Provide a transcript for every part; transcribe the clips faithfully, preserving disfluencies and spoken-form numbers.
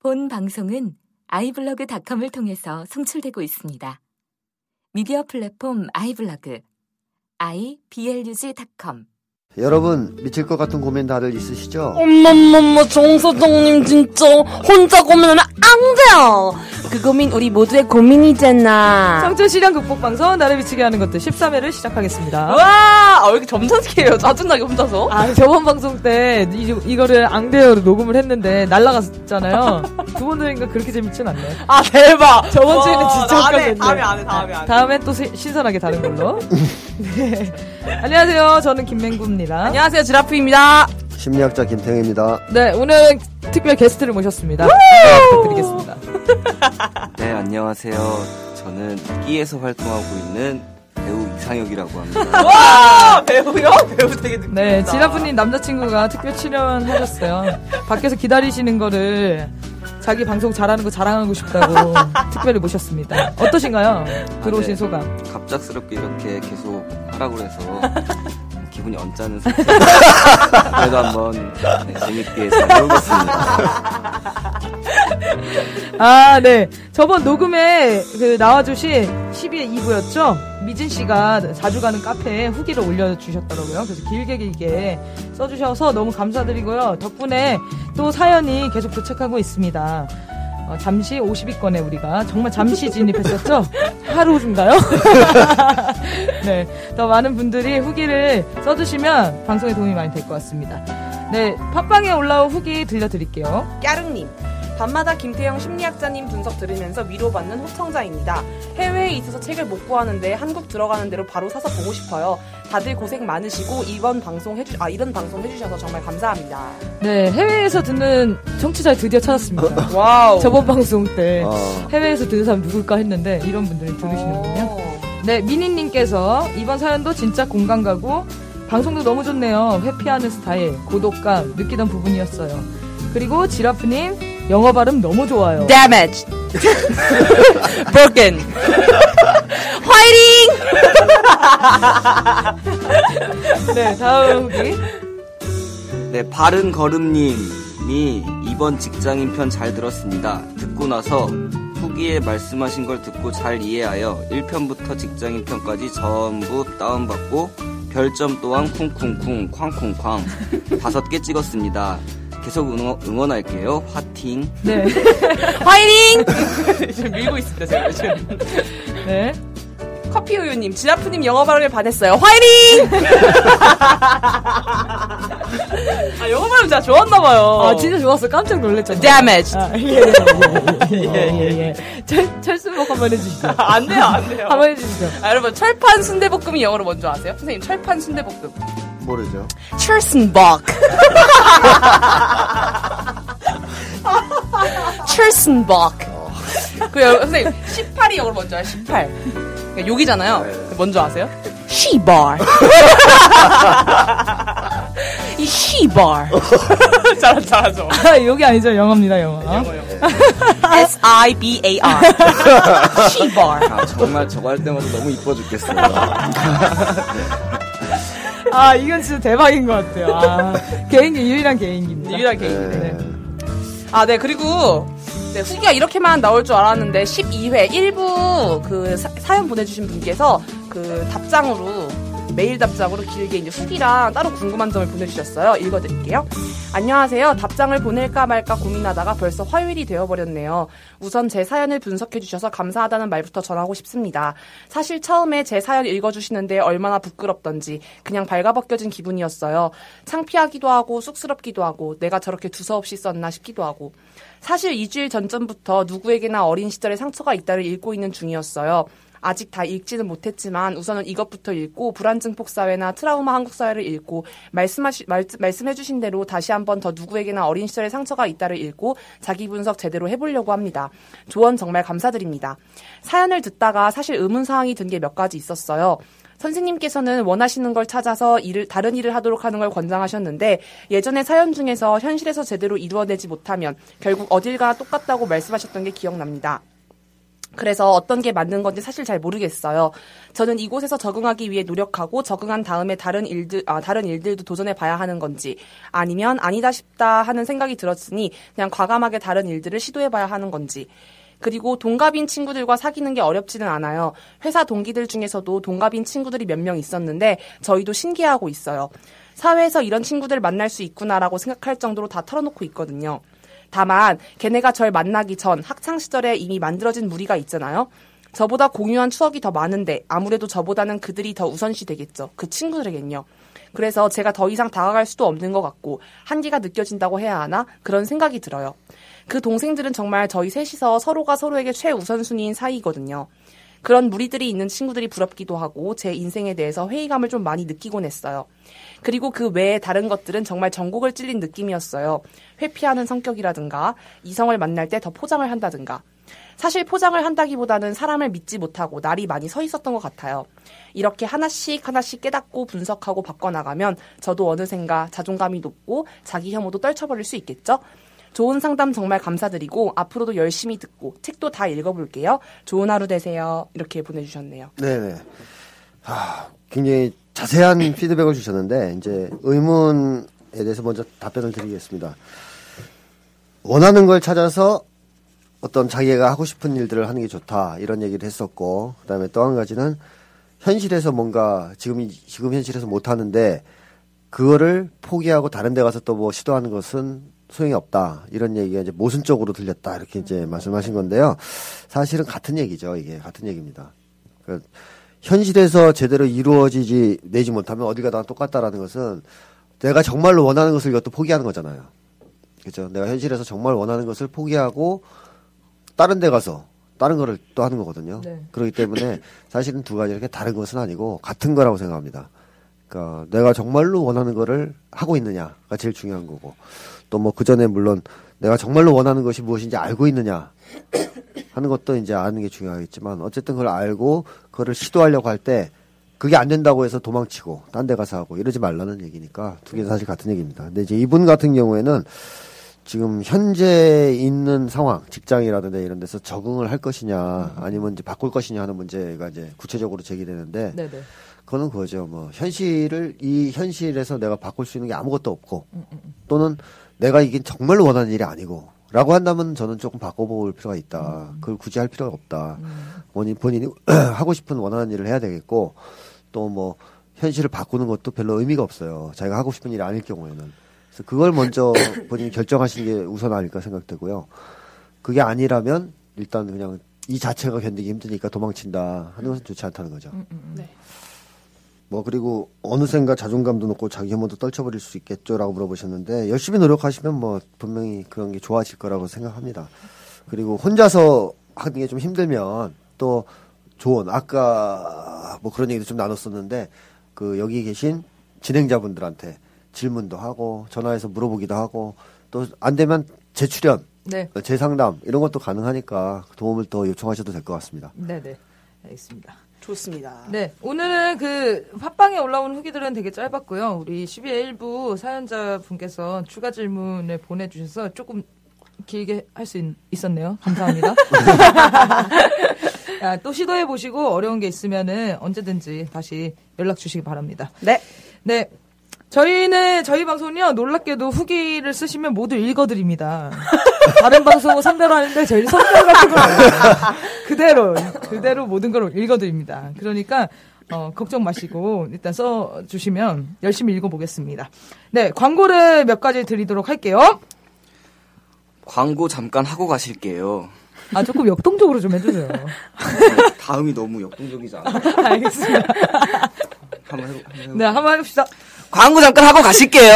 본 방송은 아이블로그닷컴을 통해서 송출되고 있습니다. 미디어 플랫폼 아이블로그, 아이블로그 닷컴. 여러분, 미칠 것 같은 고민 다들 있으시죠? 엄마엄마 정사장님 진짜 혼자 고민하면 안 돼요. 그 고민 우리 모두의 고민이잖아. 청춘실현 극복방송 나를 미치게 하는 것들 십삼 회를 시작하겠습니다. 와, 아, 왜 이렇게 점잖게해요? 짜증나게 혼자서. 아, 저번 방송 때 이, 이거를 앙대어로 녹음을 했는데 날라갔잖아요. 두 번째인가 그렇게 재밌진 않네. 아, 대박. 저번 주에는 와, 진짜 웃겼는데. 다음에 안 해, 다음에 안 해. 다음엔 또 시, 신선하게 다른 걸로. 네. 안녕하세요, 저는 김맹구입니다. 안녕하세요, 지라프입니다. 심리학자 김태형입니다. 네, 오늘 특별 게스트를 모셨습니다. 부탁드리겠습니다. 네, 안녕하세요. 저는 끼에서 활동하고 있는 배우 이상혁이라고 합니다. 와, 배우요? 배우 되게 느끼다. 네, 지라프님 남자친구가 특별 출연하셨어요. 밖에서 기다리시는 거를 자기 방송 잘하는 거 자랑하고 싶다고 특별히 모셨습니다. 어떠신가요? 들어오신 아, 네. 소감. 갑작스럽게 이렇게 계속 하라고 해서 기분이 언짢은 상태. 그래도 한번 네, 재밌게 잘 해보겠습니다. 아, 네. 저번 녹음에 그 나와주신 십이 회 이 부였죠? 미진 씨가 자주 가는 카페에 후기를 올려주셨더라고요. 그래서 길게 길게 써주셔서 너무 감사드리고요. 덕분에 또 사연이 계속 도착하고 있습니다. 어, 잠시 오십 위권에 우리가 정말 잠시 진입했었죠? 하루 중가요? 네, 더 많은 분들이 후기를 써주시면 방송에 도움이 많이 될 것 같습니다. 네, 팟빵에 올라온 후기 들려드릴게요. 까릉님, 밤마다 김태형 심리학자님 분석 들으면서 위로받는 호청자입니다. 해외에 있어서 책을 못 구하는데 한국 들어가는 대로 바로 사서 보고 싶어요. 다들 고생 많으시고 이번 방송 해주 아 이런 방송 해주셔서 정말 감사합니다. 네, 해외에서 듣는 청취자 드디어 찾았습니다. 와우. 저번 방송 때 어. 해외에서 듣는 사람 누굴까 했는데 이런 분들이 들으시는군요. 네, 미니님께서 이번 사연도 진짜 공감 가고 방송도 너무 좋네요. 회피하는 스타일, 고독감 느끼던 부분이었어요. 그리고 지라프님 영어 발음 너무 좋아요. Damage, broken, fighting. 네, 다음 후기. 네, 바른 걸음님이 이번 직장인 편 잘 들었습니다. 듣고 나서 후기에 말씀하신 걸 듣고 잘 이해하여 일 편부터 직장인 편까지 전부 다운받고 별점 또한 쿵쿵쿵 쾅쿵쾅 다섯 개 찍었습니다. 계속 응원, 응원할게요. 화팅. 네. 화이팅! 지금 밀고 있습니다, 제가 지금. 네. 커피우유님, 지라프님 영어 발음을 받았어요. 화이팅! 아, 영어 발음 진짜 좋았나봐요. 아, 진짜 좋았어. 깜짝 놀랐죠. Damaged. 아, 예, 예, 예, 예, 예. 철, 철순복 한번 해주시죠. 아, 안 돼요, 안 돼요. 한번 해주시죠. 아, 여러분, 철판 순대볶음이 영어로 뭔지 아세요? 선생님, 철판 순대볶음. 모르죠. 철순복. 철순복. 그 선생님 십팔이 영어로 뭔지 알아요? 십팔. 그러니까 욕이잖아요. 뭔지 아세요? 시발. 이 시발. 잘하죠, 잘하죠. 아, 욕이 아니죠. 영어입니다, 영어. 영어, 영어. S I B A R. 시발. 아, 정말 저거 할 때마다 너무 이뻐 죽겠어요. 아, 이건 진짜 대박인 것 같아요. 아, 개인기, 유일한 개인기입니다. 유일한 개인기. 네. 아, 네, 그리고, 네, 후기가 이렇게만 나올 줄 알았는데, 십이 회 일부 그 사, 사연 보내주신 분께서 그 답장으로, 메일 답장으로 길게 이제 후기랑 따로 궁금한 점을 보내주셨어요. 읽어드릴게요. 안녕하세요. 답장을 보낼까 말까 고민하다가 벌써 화요일이 되어버렸네요. 우선 제 사연을 분석해주셔서 감사하다는 말부터 전하고 싶습니다. 사실 처음에 제 사연 읽어주시는데 얼마나 부끄럽던지 그냥 발가벗겨진 기분이었어요. 창피하기도 하고 쑥스럽기도 하고 내가 저렇게 두서없이 썼나 싶기도 하고 사실 이 주일 전전부터 누구에게나 어린 시절의 상처가 있다를 읽고 있는 중이었어요. 아직 다 읽지는 못했지만 우선은 이것부터 읽고 불안증폭사회나 트라우마 한국사회를 읽고 말씀하시, 말, 말씀해주신 대로 다시 한번 더 누구에게나 어린 시절의 상처가 있다를 읽고 자기 분석 제대로 해보려고 합니다. 조언 정말 감사드립니다. 사연을 듣다가 사실 의문사항이 든 게 몇 가지 있었어요. 선생님께서는 원하시는 걸 찾아서 일을, 다른 일을 하도록 하는 걸 권장하셨는데 예전에 사연 중에서 현실에서 제대로 이루어내지 못하면 결국 어딜가 똑같다고 말씀하셨던 게 기억납니다. 그래서 어떤 게 맞는 건지 사실 잘 모르겠어요. 저는 이곳에서 적응하기 위해 노력하고 적응한 다음에 다른 일들, 아, 다른 일들도 도전해 봐야 하는 건지 아니면 아니다 싶다 하는 생각이 들었으니 그냥 과감하게 다른 일들을 시도해 봐야 하는 건지. 그리고 동갑인 친구들과 사귀는 게 어렵지는 않아요. 회사 동기들 중에서도 동갑인 친구들이 몇 명 있었는데 저희도 신기해하고 있어요. 사회에서 이런 친구들 만날 수 있구나라고 생각할 정도로 다 털어놓고 있거든요. 다만 걔네가 절 만나기 전 학창시절에 이미 만들어진 무리가 있잖아요. 저보다 공유한 추억이 더 많은데 아무래도 저보다는 그들이 더 우선시 되겠죠. 그 친구들에겐요. 그래서 제가 더 이상 다가갈 수도 없는 것 같고 한계가 느껴진다고 해야 하나? 그런 생각이 들어요. 그 동생들은 정말 저희 셋이서 서로가 서로에게 최우선순위인 사이거든요. 그런 무리들이 있는 친구들이 부럽기도 하고 제 인생에 대해서 회의감을 좀 많이 느끼곤 했어요. 그리고 그 외에 다른 것들은 정말 전곡을 찔린 느낌이었어요. 회피하는 성격이라든가 이성을 만날 때 더 포장을 한다든가. 사실 포장을 한다기보다는 사람을 믿지 못하고 날이 많이 서 있었던 것 같아요. 이렇게 하나씩 하나씩 깨닫고 분석하고 바꿔나가면 저도 어느샌가 자존감이 높고 자기 혐오도 떨쳐버릴 수 있겠죠? 좋은 상담 정말 감사드리고 앞으로도 열심히 듣고 책도 다 읽어볼게요. 좋은 하루 되세요. 이렇게 보내주셨네요. 네네. 아, 굉장히 자세한 피드백을 주셨는데 이제 의문에 대해서 먼저 답변을 드리겠습니다. 원하는 걸 찾아서 어떤 자기가 하고 싶은 일들을 하는 게 좋다 이런 얘기를 했었고 그다음에 또 한 가지는 현실에서 뭔가 지금 지금 현실에서 못 하는데 그거를 포기하고 다른 데 가서 또 뭐 시도하는 것은 소용이 없다. 이런 얘기가 이제 모순적으로 들렸다. 이렇게 이제 말씀하신 건데요. 사실은 같은 얘기죠. 이게 같은 얘기입니다. 그러니까 현실에서 제대로 이루어지지, 내지 못하면 어디 가다가 똑같다라는 것은 내가 정말로 원하는 것을 이것도 포기하는 거잖아요. 그죠? 내가 현실에서 정말 원하는 것을 포기하고 다른 데 가서 다른 거를 또 하는 거거든요. 네. 그렇기 때문에 사실은 두 가지 이렇게 다른 것은 아니고 같은 거라고 생각합니다. 그러니까 내가 정말로 원하는 거를 하고 있느냐가 제일 중요한 거고. 또 뭐 그 전에 물론 내가 정말로 원하는 것이 무엇인지 알고 있느냐 하는 것도 이제 아는 게 중요하겠지만 어쨌든 그걸 알고 그거를 시도하려고 할 때 그게 안 된다고 해서 도망치고 딴 데 가서 하고 이러지 말라는 얘기니까 두 개 사실 같은 얘기입니다. 근데 이제 이분 같은 경우에는 지금 현재 있는 상황, 직장이라든지 이런 데서 적응을 할 것이냐 아니면 이제 바꿀 것이냐 하는 문제가 이제 구체적으로 제기되는데 네네. 그거는 그거죠. 뭐 현실을 이 현실에서 내가 바꿀 수 있는 게 아무것도 없고 또는 내가 이게 정말로 원하는 일이 아니고 라고 한다면 저는 조금 바꿔볼 필요가 있다. 음. 그걸 굳이 할 필요가 없다. 음. 본인, 본인이 하고 싶은 원하는 일을 해야 되겠고 또 뭐 현실을 바꾸는 것도 별로 의미가 없어요. 자기가 하고 싶은 일이 아닐 경우에는. 그래서 그걸 먼저 본인이 결정하시는 게 우선 아닐까 생각되고요. 그게 아니라면 일단 그냥 이 자체가 견디기 힘드니까 도망친다 하는 것은 좋지 않다는 거죠. 음, 음, 네. 뭐 그리고 어느샌가 자존감도 높고 자기 혐오도 떨쳐버릴 수 있겠죠라고 물어보셨는데 열심히 노력하시면 뭐 분명히 그런 게 좋아질 거라고 생각합니다. 그리고 혼자서 하는 게 좀 힘들면 또 조언 아까 뭐 그런 얘기도 좀 나눴었는데 그 여기 계신 진행자분들한테 질문도 하고 전화해서 물어보기도 하고 또 안 되면 재출연, 네. 재상담 이런 것도 가능하니까 도움을 더 요청하셔도 될 것 같습니다. 네네 알겠습니다. 좋습니다. 네. 오늘은 그 팟빵에 올라온 후기들은 되게 짧았고요. 우리 십이의 일부 사연자분께서 추가 질문을 보내주셔서 조금 길게 할 수 있었네요. 감사합니다. 야, 또 시도해보시고 어려운 게 있으면은 언제든지 다시 연락 주시기 바랍니다. 네. 네. 저희는 저희 방송은요 놀랍게도 후기를 쓰시면 모두 읽어드립니다. 다른 방송 상대로 하는데 저희 선별 같은 걸 그대로 그대로 모든 걸 읽어드립니다. 그러니까 어, 걱정 마시고 일단 써주시면 열심히 읽어보겠습니다. 네 광고를 몇 가지 드리도록 할게요. 광고 잠깐 하고 가실게요. 아 조금 역동적으로 좀 해주세요. 다음이 너무 역동적이지 않아요? 알겠습니다. 한번 해보, 한번 해보. 네 한번 해봅시다. 광고 잠깐 하고 가실게요.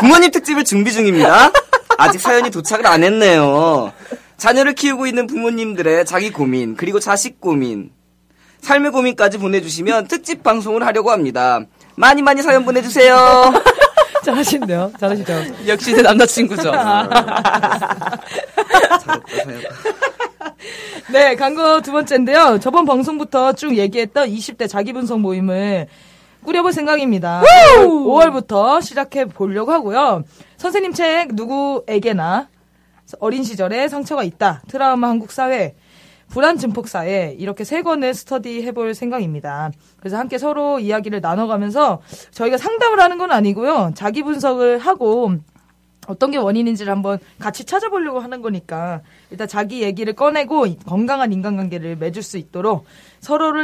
부모님 특집을 준비 중입니다. 아직 사연이 도착을 안 했네요. 자녀를 키우고 있는 부모님들의 자기 고민 그리고 자식 고민 삶의 고민까지 보내주시면 특집 방송을 하려고 합니다. 많이 많이 사연 보내주세요. 잘하신대요. 잘하시죠. 역시 내 남자친구죠. 잘했다, 잘했다. 네 광고 두 번째인데요. 저번 방송부터 쭉 얘기했던 이십 대 자기분석 모임을 꾸려볼 생각입니다. 오월부터 시작해 보려고 하고요. 선생님 책 누구에게나 어린 시절에 상처가 있다. 트라우마 한국사회 불안증폭사회 이렇게 세 권을 스터디해볼 생각입니다. 그래서 함께 서로 이야기를 나눠가면서 저희가 상담을 하는 건 아니고요. 자기 분석을 하고 어떤 게 원인인지를 한번 같이 찾아보려고 하는 거니까 일단 자기 얘기를 꺼내고 건강한 인간관계를 맺을 수 있도록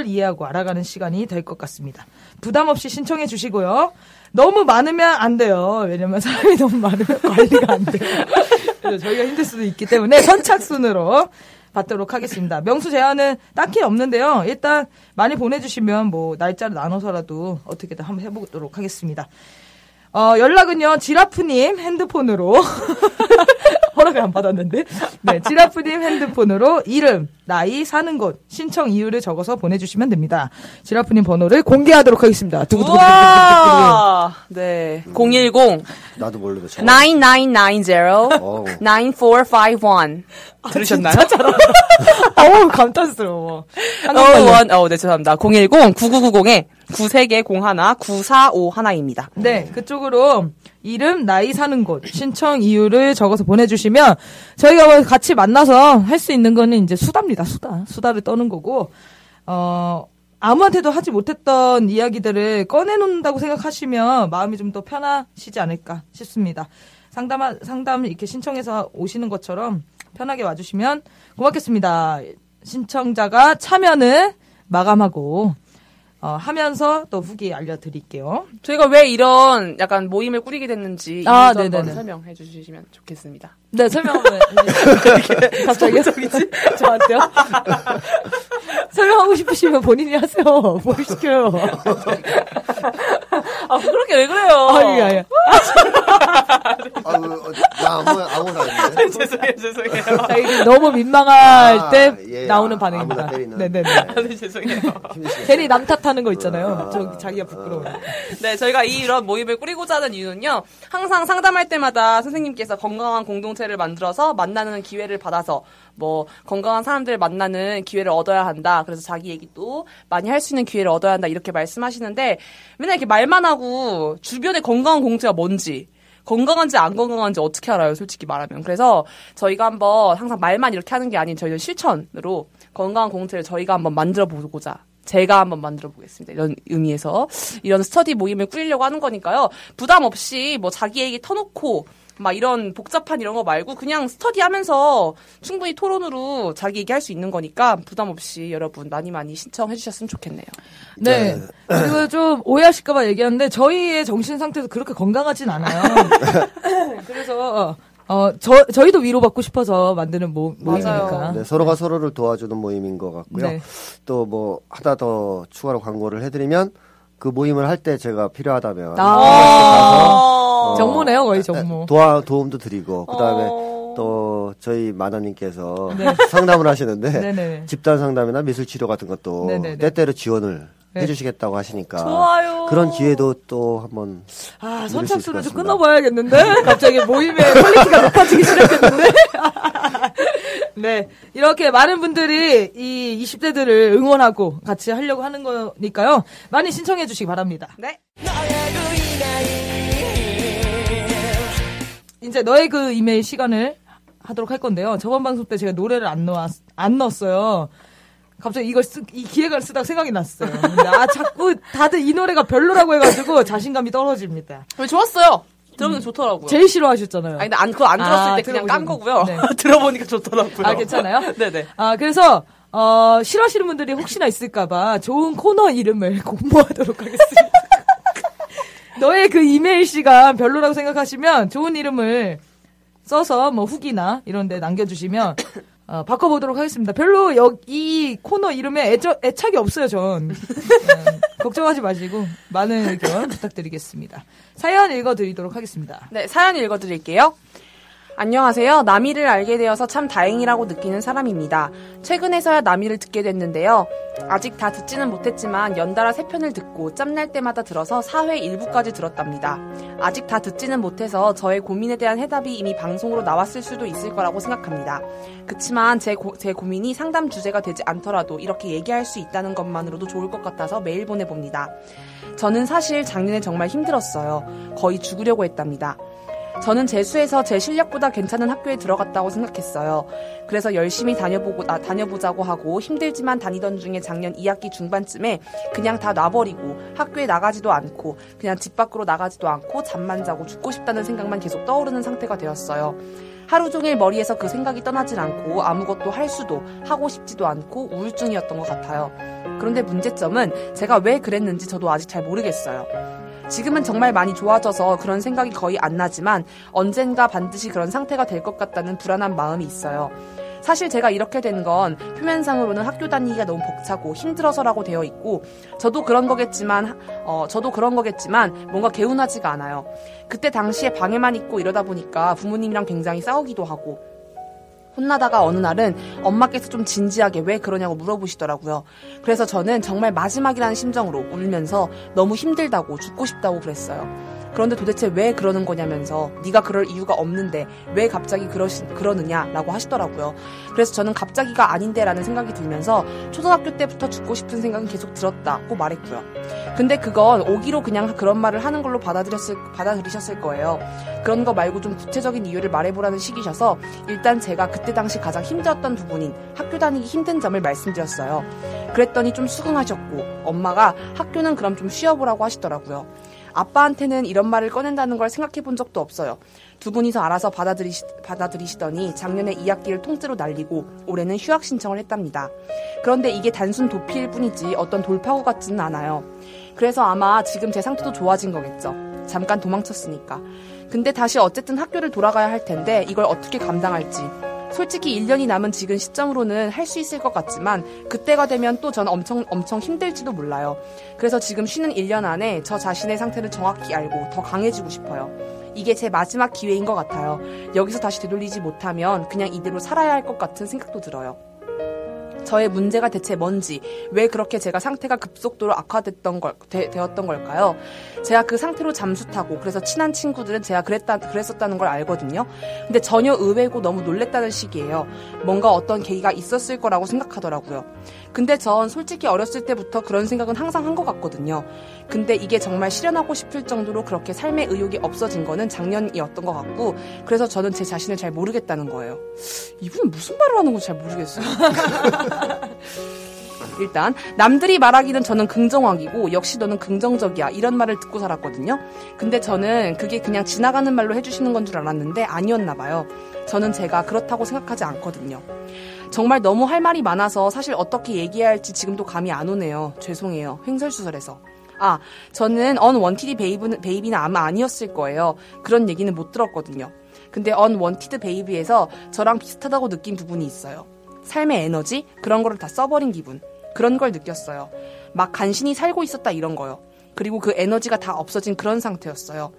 서로를 이해하고 알아가는 시간이 될 것 같습니다. 부담 없이 신청해 주시고요. 너무 많으면 안 돼요. 왜냐면 사람이 너무 많으면 관리가 안 돼요. 그래서 저희가 힘들 수도 있기 때문에 선착순으로 받도록 하겠습니다. 명수 제안은 딱히 없는데요. 일단 많이 보내주시면 뭐 날짜를 나눠서라도 어떻게든 한번 해보도록 하겠습니다. 어, 연락은요, 지라프님 핸드폰으로. 허락을 안 받았는데. 네, 지라프님 핸드폰으로 이름, 나이, 사는 곳, 신청 이유를 적어서 보내주시면 됩니다. 지라프님 번호를 공개하도록 하겠습니다. 두구두구. 네. 공일공. 나도 모르고. 구구구구 구십 구사오일. 아, 들으셨나요? 어우, 감탄스러워. 일, 어, 네, 죄송합니다. 공일공 구구구공에 구삼공일 구사오일입니다. 네, 그쪽으로 이름, 나이, 사는 곳, 신청 이유를 적어서 보내주시면 저희가 같이 만나서 할 수 있는 거는 이제 수다입니다, 수다. 수다를 떠는 거고, 어, 아무한테도 하지 못했던 이야기들을 꺼내놓는다고 생각하시면 마음이 좀 더 편하시지 않을까 싶습니다. 상담, 상담 이렇게 신청해서 오시는 것처럼 편하게 와주시면 고맙겠습니다. 신청자가 참여는 마감하고, 어, 하면서 또 후기 알려드릴게요. 저희가 왜 이런 약간 모임을 꾸리게 됐는지 아, 한번 설명해 주시면 좋겠습니다. 네, 설명을 해주세요. 갑자기 성적이지? 저한테요? 설명하고 싶으시면 본인이 하세요. 뭘 시켜요. 아, 그렇게 왜 그래요? 아니, 아니. 나 아무, 아무나 했는데. 죄송해요, 죄송해요. 자, 이게 너무 민망할 아, 때 예, 나오는 아, 반응입니다. 네네네. 아, 네, 죄송해요. 괜히 남 탓하는 거 있잖아요. 저, 자기가 부끄러워. 네, 저희가 이런 모임을 꾸리고자 하는 이유는요. 항상 상담할 때마다 선생님께서 건강한 공동체를 만들어서 만나는 기회를 받아서 뭐 건강한 사람들을 만나는 기회를 얻어야 한다. 그래서 자기 얘기도 많이 할 수 있는 기회를 얻어야 한다. 이렇게 말씀하시는데 맨날 이렇게 말만 하고 주변의 건강한 공동체가 뭔지 건강한지 안 건강한지 어떻게 알아요? 솔직히 말하면. 그래서 저희가 한번 항상 말만 이렇게 하는 게 아닌 저희는 실천으로 건강한 공동체를 저희가 한번 만들어보고자 제가 한번 만들어 보겠습니다. 이런 의미에서 이런 스터디 모임을 꾸리려고 하는 거니까요. 부담 없이 뭐 자기 얘기 터놓고 막 이런 복잡한 이런 거 말고 그냥 스터디하면서 충분히 토론으로 자기 얘기할 수 있는 거니까 부담 없이 여러분 많이 많이 신청해 주셨으면 좋겠네요. 네. 네. 그리고 좀 오해하실까 봐 얘기하는데 저희의 정신 상태도 그렇게 건강하진 않아요. 그래서 어, 저, 저희도 위로받고 싶어서 만드는 모, 모임이니까. 네, 서로가 네. 서로를 도와주는 모임인 것 같고요. 네. 또 뭐, 하나 더 추가로 광고를 해드리면, 그 모임을 할 때 제가 필요하다면. 아~ 어, 정모네요, 거의 정모. 도와, 도움도 드리고, 그 다음에 어~ 또 저희 만화님께서 네. 상담을 하시는데, 집단 상담이나 미술 치료 같은 것도 네네네. 때때로 지원을 네. 해주시겠다고 하시니까 좋아요. 그런 기회도 또 한번 아 선착순으로 좀 끊어봐야겠는데 갑자기 모임의 퀄리티가 높아지기 시작했는데 네 이렇게 많은 분들이 이 이십 대들을 응원하고 같이 하려고 하는 거니까요 많이 신청해 주시기 바랍니다. 네 이제 너의 그 이메일 시간을 하도록 할 건데요. 저번 방송 때 제가 노래를 안 넣었 안 넣었어요. 갑자기 이걸 쓰, 이 기획안을 쓰다가 생각이 났어요. 근데 아, 자꾸 다들 이 노래가 별로라고 해가지고 자신감이 떨어집니다. 좋았어요. 들어보니까 음, 좋더라고요. 제일 싫어하셨잖아요. 아니, 근데 안, 그거 안 들었을 아, 때 그냥 깐 거고요. 네. 들어보니까 좋더라고요. 아, 괜찮아요? 네네. 아, 그래서, 어, 싫어하시는 분들이 혹시나 있을까봐 좋은 코너 이름을 공모하도록 하겠습니다. 너의 그 이메일 시간 별로라고 생각하시면 좋은 이름을 써서 뭐 후기나 이런 데 남겨주시면 어, 바꿔보도록 하겠습니다. 별로 여기 코너 이름에 애저, 애착이 없어요, 전. 음, 걱정하지 마시고 많은 의견 부탁드리겠습니다. 사연 읽어드리도록 하겠습니다. 네, 사연 읽어드릴게요. 안녕하세요. 나미를 알게 되어서 참 다행이라고 느끼는 사람입니다. 최근에서야 나미를 듣게 됐는데요. 아직 다 듣지는 못했지만 연달아 세 편을 듣고 짬날 때마다 들어서 사 회 일 부까지 들었답니다. 아직 다 듣지는 못해서 저의 고민에 대한 해답이 이미 방송으로 나왔을 수도 있을 거라고 생각합니다. 그치만 제, 고, 제 고민이 상담 주제가 되지 않더라도 이렇게 얘기할 수 있다는 것만으로도 좋을 것 같아서 메일 보내봅니다. 저는 사실 작년에 정말 힘들었어요. 거의 죽으려고 했답니다. 저는 재수해서 제 실력보다 괜찮은 학교에 들어갔다고 생각했어요. 그래서 열심히 다녀보고, 아, 다녀보자고 하고 힘들지만 다니던 중에 작년 이 학기 중반쯤에 그냥 다 놔버리고 학교에 나가지도 않고 그냥 집 밖으로 나가지도 않고 잠만 자고 죽고 싶다는 생각만 계속 떠오르는 상태가 되었어요. 하루 종일 머리에서 그 생각이 떠나질 않고 아무것도 할 수도 하고 싶지도 않고 우울증이었던 것 같아요. 그런데 문제점은 제가 왜 그랬는지 저도 아직 잘 모르겠어요. 지금은 정말 많이 좋아져서 그런 생각이 거의 안 나지만 언젠가 반드시 그런 상태가 될 것 같다는 불안한 마음이 있어요. 사실 제가 이렇게 된 건 표면상으로는 학교 다니기가 너무 벅차고 힘들어서라고 되어 있고 저도 그런 거겠지만 어, 저도 그런 거겠지만 뭔가 개운하지가 않아요. 그때 당시에 방에만 있고 이러다 보니까 부모님이랑 굉장히 싸우기도 하고 혼나다가 어느 날은 엄마께서 좀 진지하게 왜 그러냐고 물어보시더라고요. 그래서 저는 정말 마지막이라는 심정으로 울면서 너무 힘들다고 죽고 싶다고 그랬어요. 그런데 도대체 왜 그러는 거냐면서 네가 그럴 이유가 없는데 왜 갑자기 그러시, 그러느냐라고 하시더라고요. 그래서 저는 갑자기가 아닌데 라는 생각이 들면서 초등학교 때부터 죽고 싶은 생각은 계속 들었다고 말했고요. 근데 그건 오기로 그냥 그런 말을 하는 걸로 받아들였을, 받아들이셨을 거예요. 그런 거 말고 좀 구체적인 이유를 말해보라는 식이셔서 일단 제가 그때 당시 가장 힘들었던 부분인 학교 다니기 힘든 점을 말씀드렸어요. 그랬더니 좀 수긍하셨고 엄마가 학교는 그럼 좀 쉬어보라고 하시더라고요. 아빠한테는 이런 말을 꺼낸다는 걸 생각해 본 적도 없어요. 두 분이서 알아서 받아들이시, 받아들이시더니 작년에 이 학기를 통째로 날리고 올해는 휴학 신청을 했답니다. 그런데 이게 단순 도피일 뿐이지 어떤 돌파구 같지는 않아요. 그래서 아마 지금 제 상태도 좋아진 거겠죠. 잠깐 도망쳤으니까. 근데 다시 어쨌든 학교를 돌아가야 할 텐데 이걸 어떻게 감당할지. 솔직히 일 년이 남은 지금 시점으로는 할 수 있을 것 같지만 그때가 되면 또 전 엄청 엄청 힘들지도 몰라요. 그래서 지금 쉬는 일 년 안에 저 자신의 상태를 정확히 알고 더 강해지고 싶어요. 이게 제 마지막 기회인 것 같아요. 여기서 다시 되돌리지 못하면 그냥 이대로 살아야 할 것 같은 생각도 들어요. 저의 문제가 대체 뭔지, 왜 그렇게 제가 상태가 급속도로 악화됐던 걸, 되, 되었던 걸까요? 제가 그 상태로 잠수 타고, 그래서 친한 친구들은 제가 그랬다, 그랬었다는 걸 알거든요. 근데 전혀 의외고 너무 놀랬다는 식이에요. 뭔가 어떤 계기가 있었을 거라고 생각하더라고요. 근데 전 솔직히 어렸을 때부터 그런 생각은 항상 한 것 같거든요. 근데 이게 정말 실현하고 싶을 정도로 그렇게 삶의 의욕이 없어진 거는 작년이었던 것 같고, 그래서 저는 제 자신을 잘 모르겠다는 거예요. 이분은 무슨 말을 하는 건지 잘 모르겠어요. 일단 남들이 말하기는 저는 긍정왕이고 역시 너는 긍정적이야 이런 말을 듣고 살았거든요. 근데 저는 그게 그냥 지나가는 말로 해주시는 건 줄 알았는데 아니었나 봐요. 저는 제가 그렇다고 생각하지 않거든요. 정말 너무 할 말이 많아서 사실 어떻게 얘기해야 할지 지금도 감이 안 오네요. 죄송해요. 횡설수설해서. 아, 저는 언 원티드 베이브는, 베이비는 아마 아니었을 거예요. 그런 얘기는 못 들었거든요. 근데 언 원티드 베이비에서 저랑 비슷하다고 느낀 부분이 있어요. 삶의 에너지? 그런 거를 다 써버린 기분. 그런 걸 느꼈어요. 막 간신히 살고 있었다 이런 거요. 그리고 그 에너지가 다 없어진 그런 상태였어요.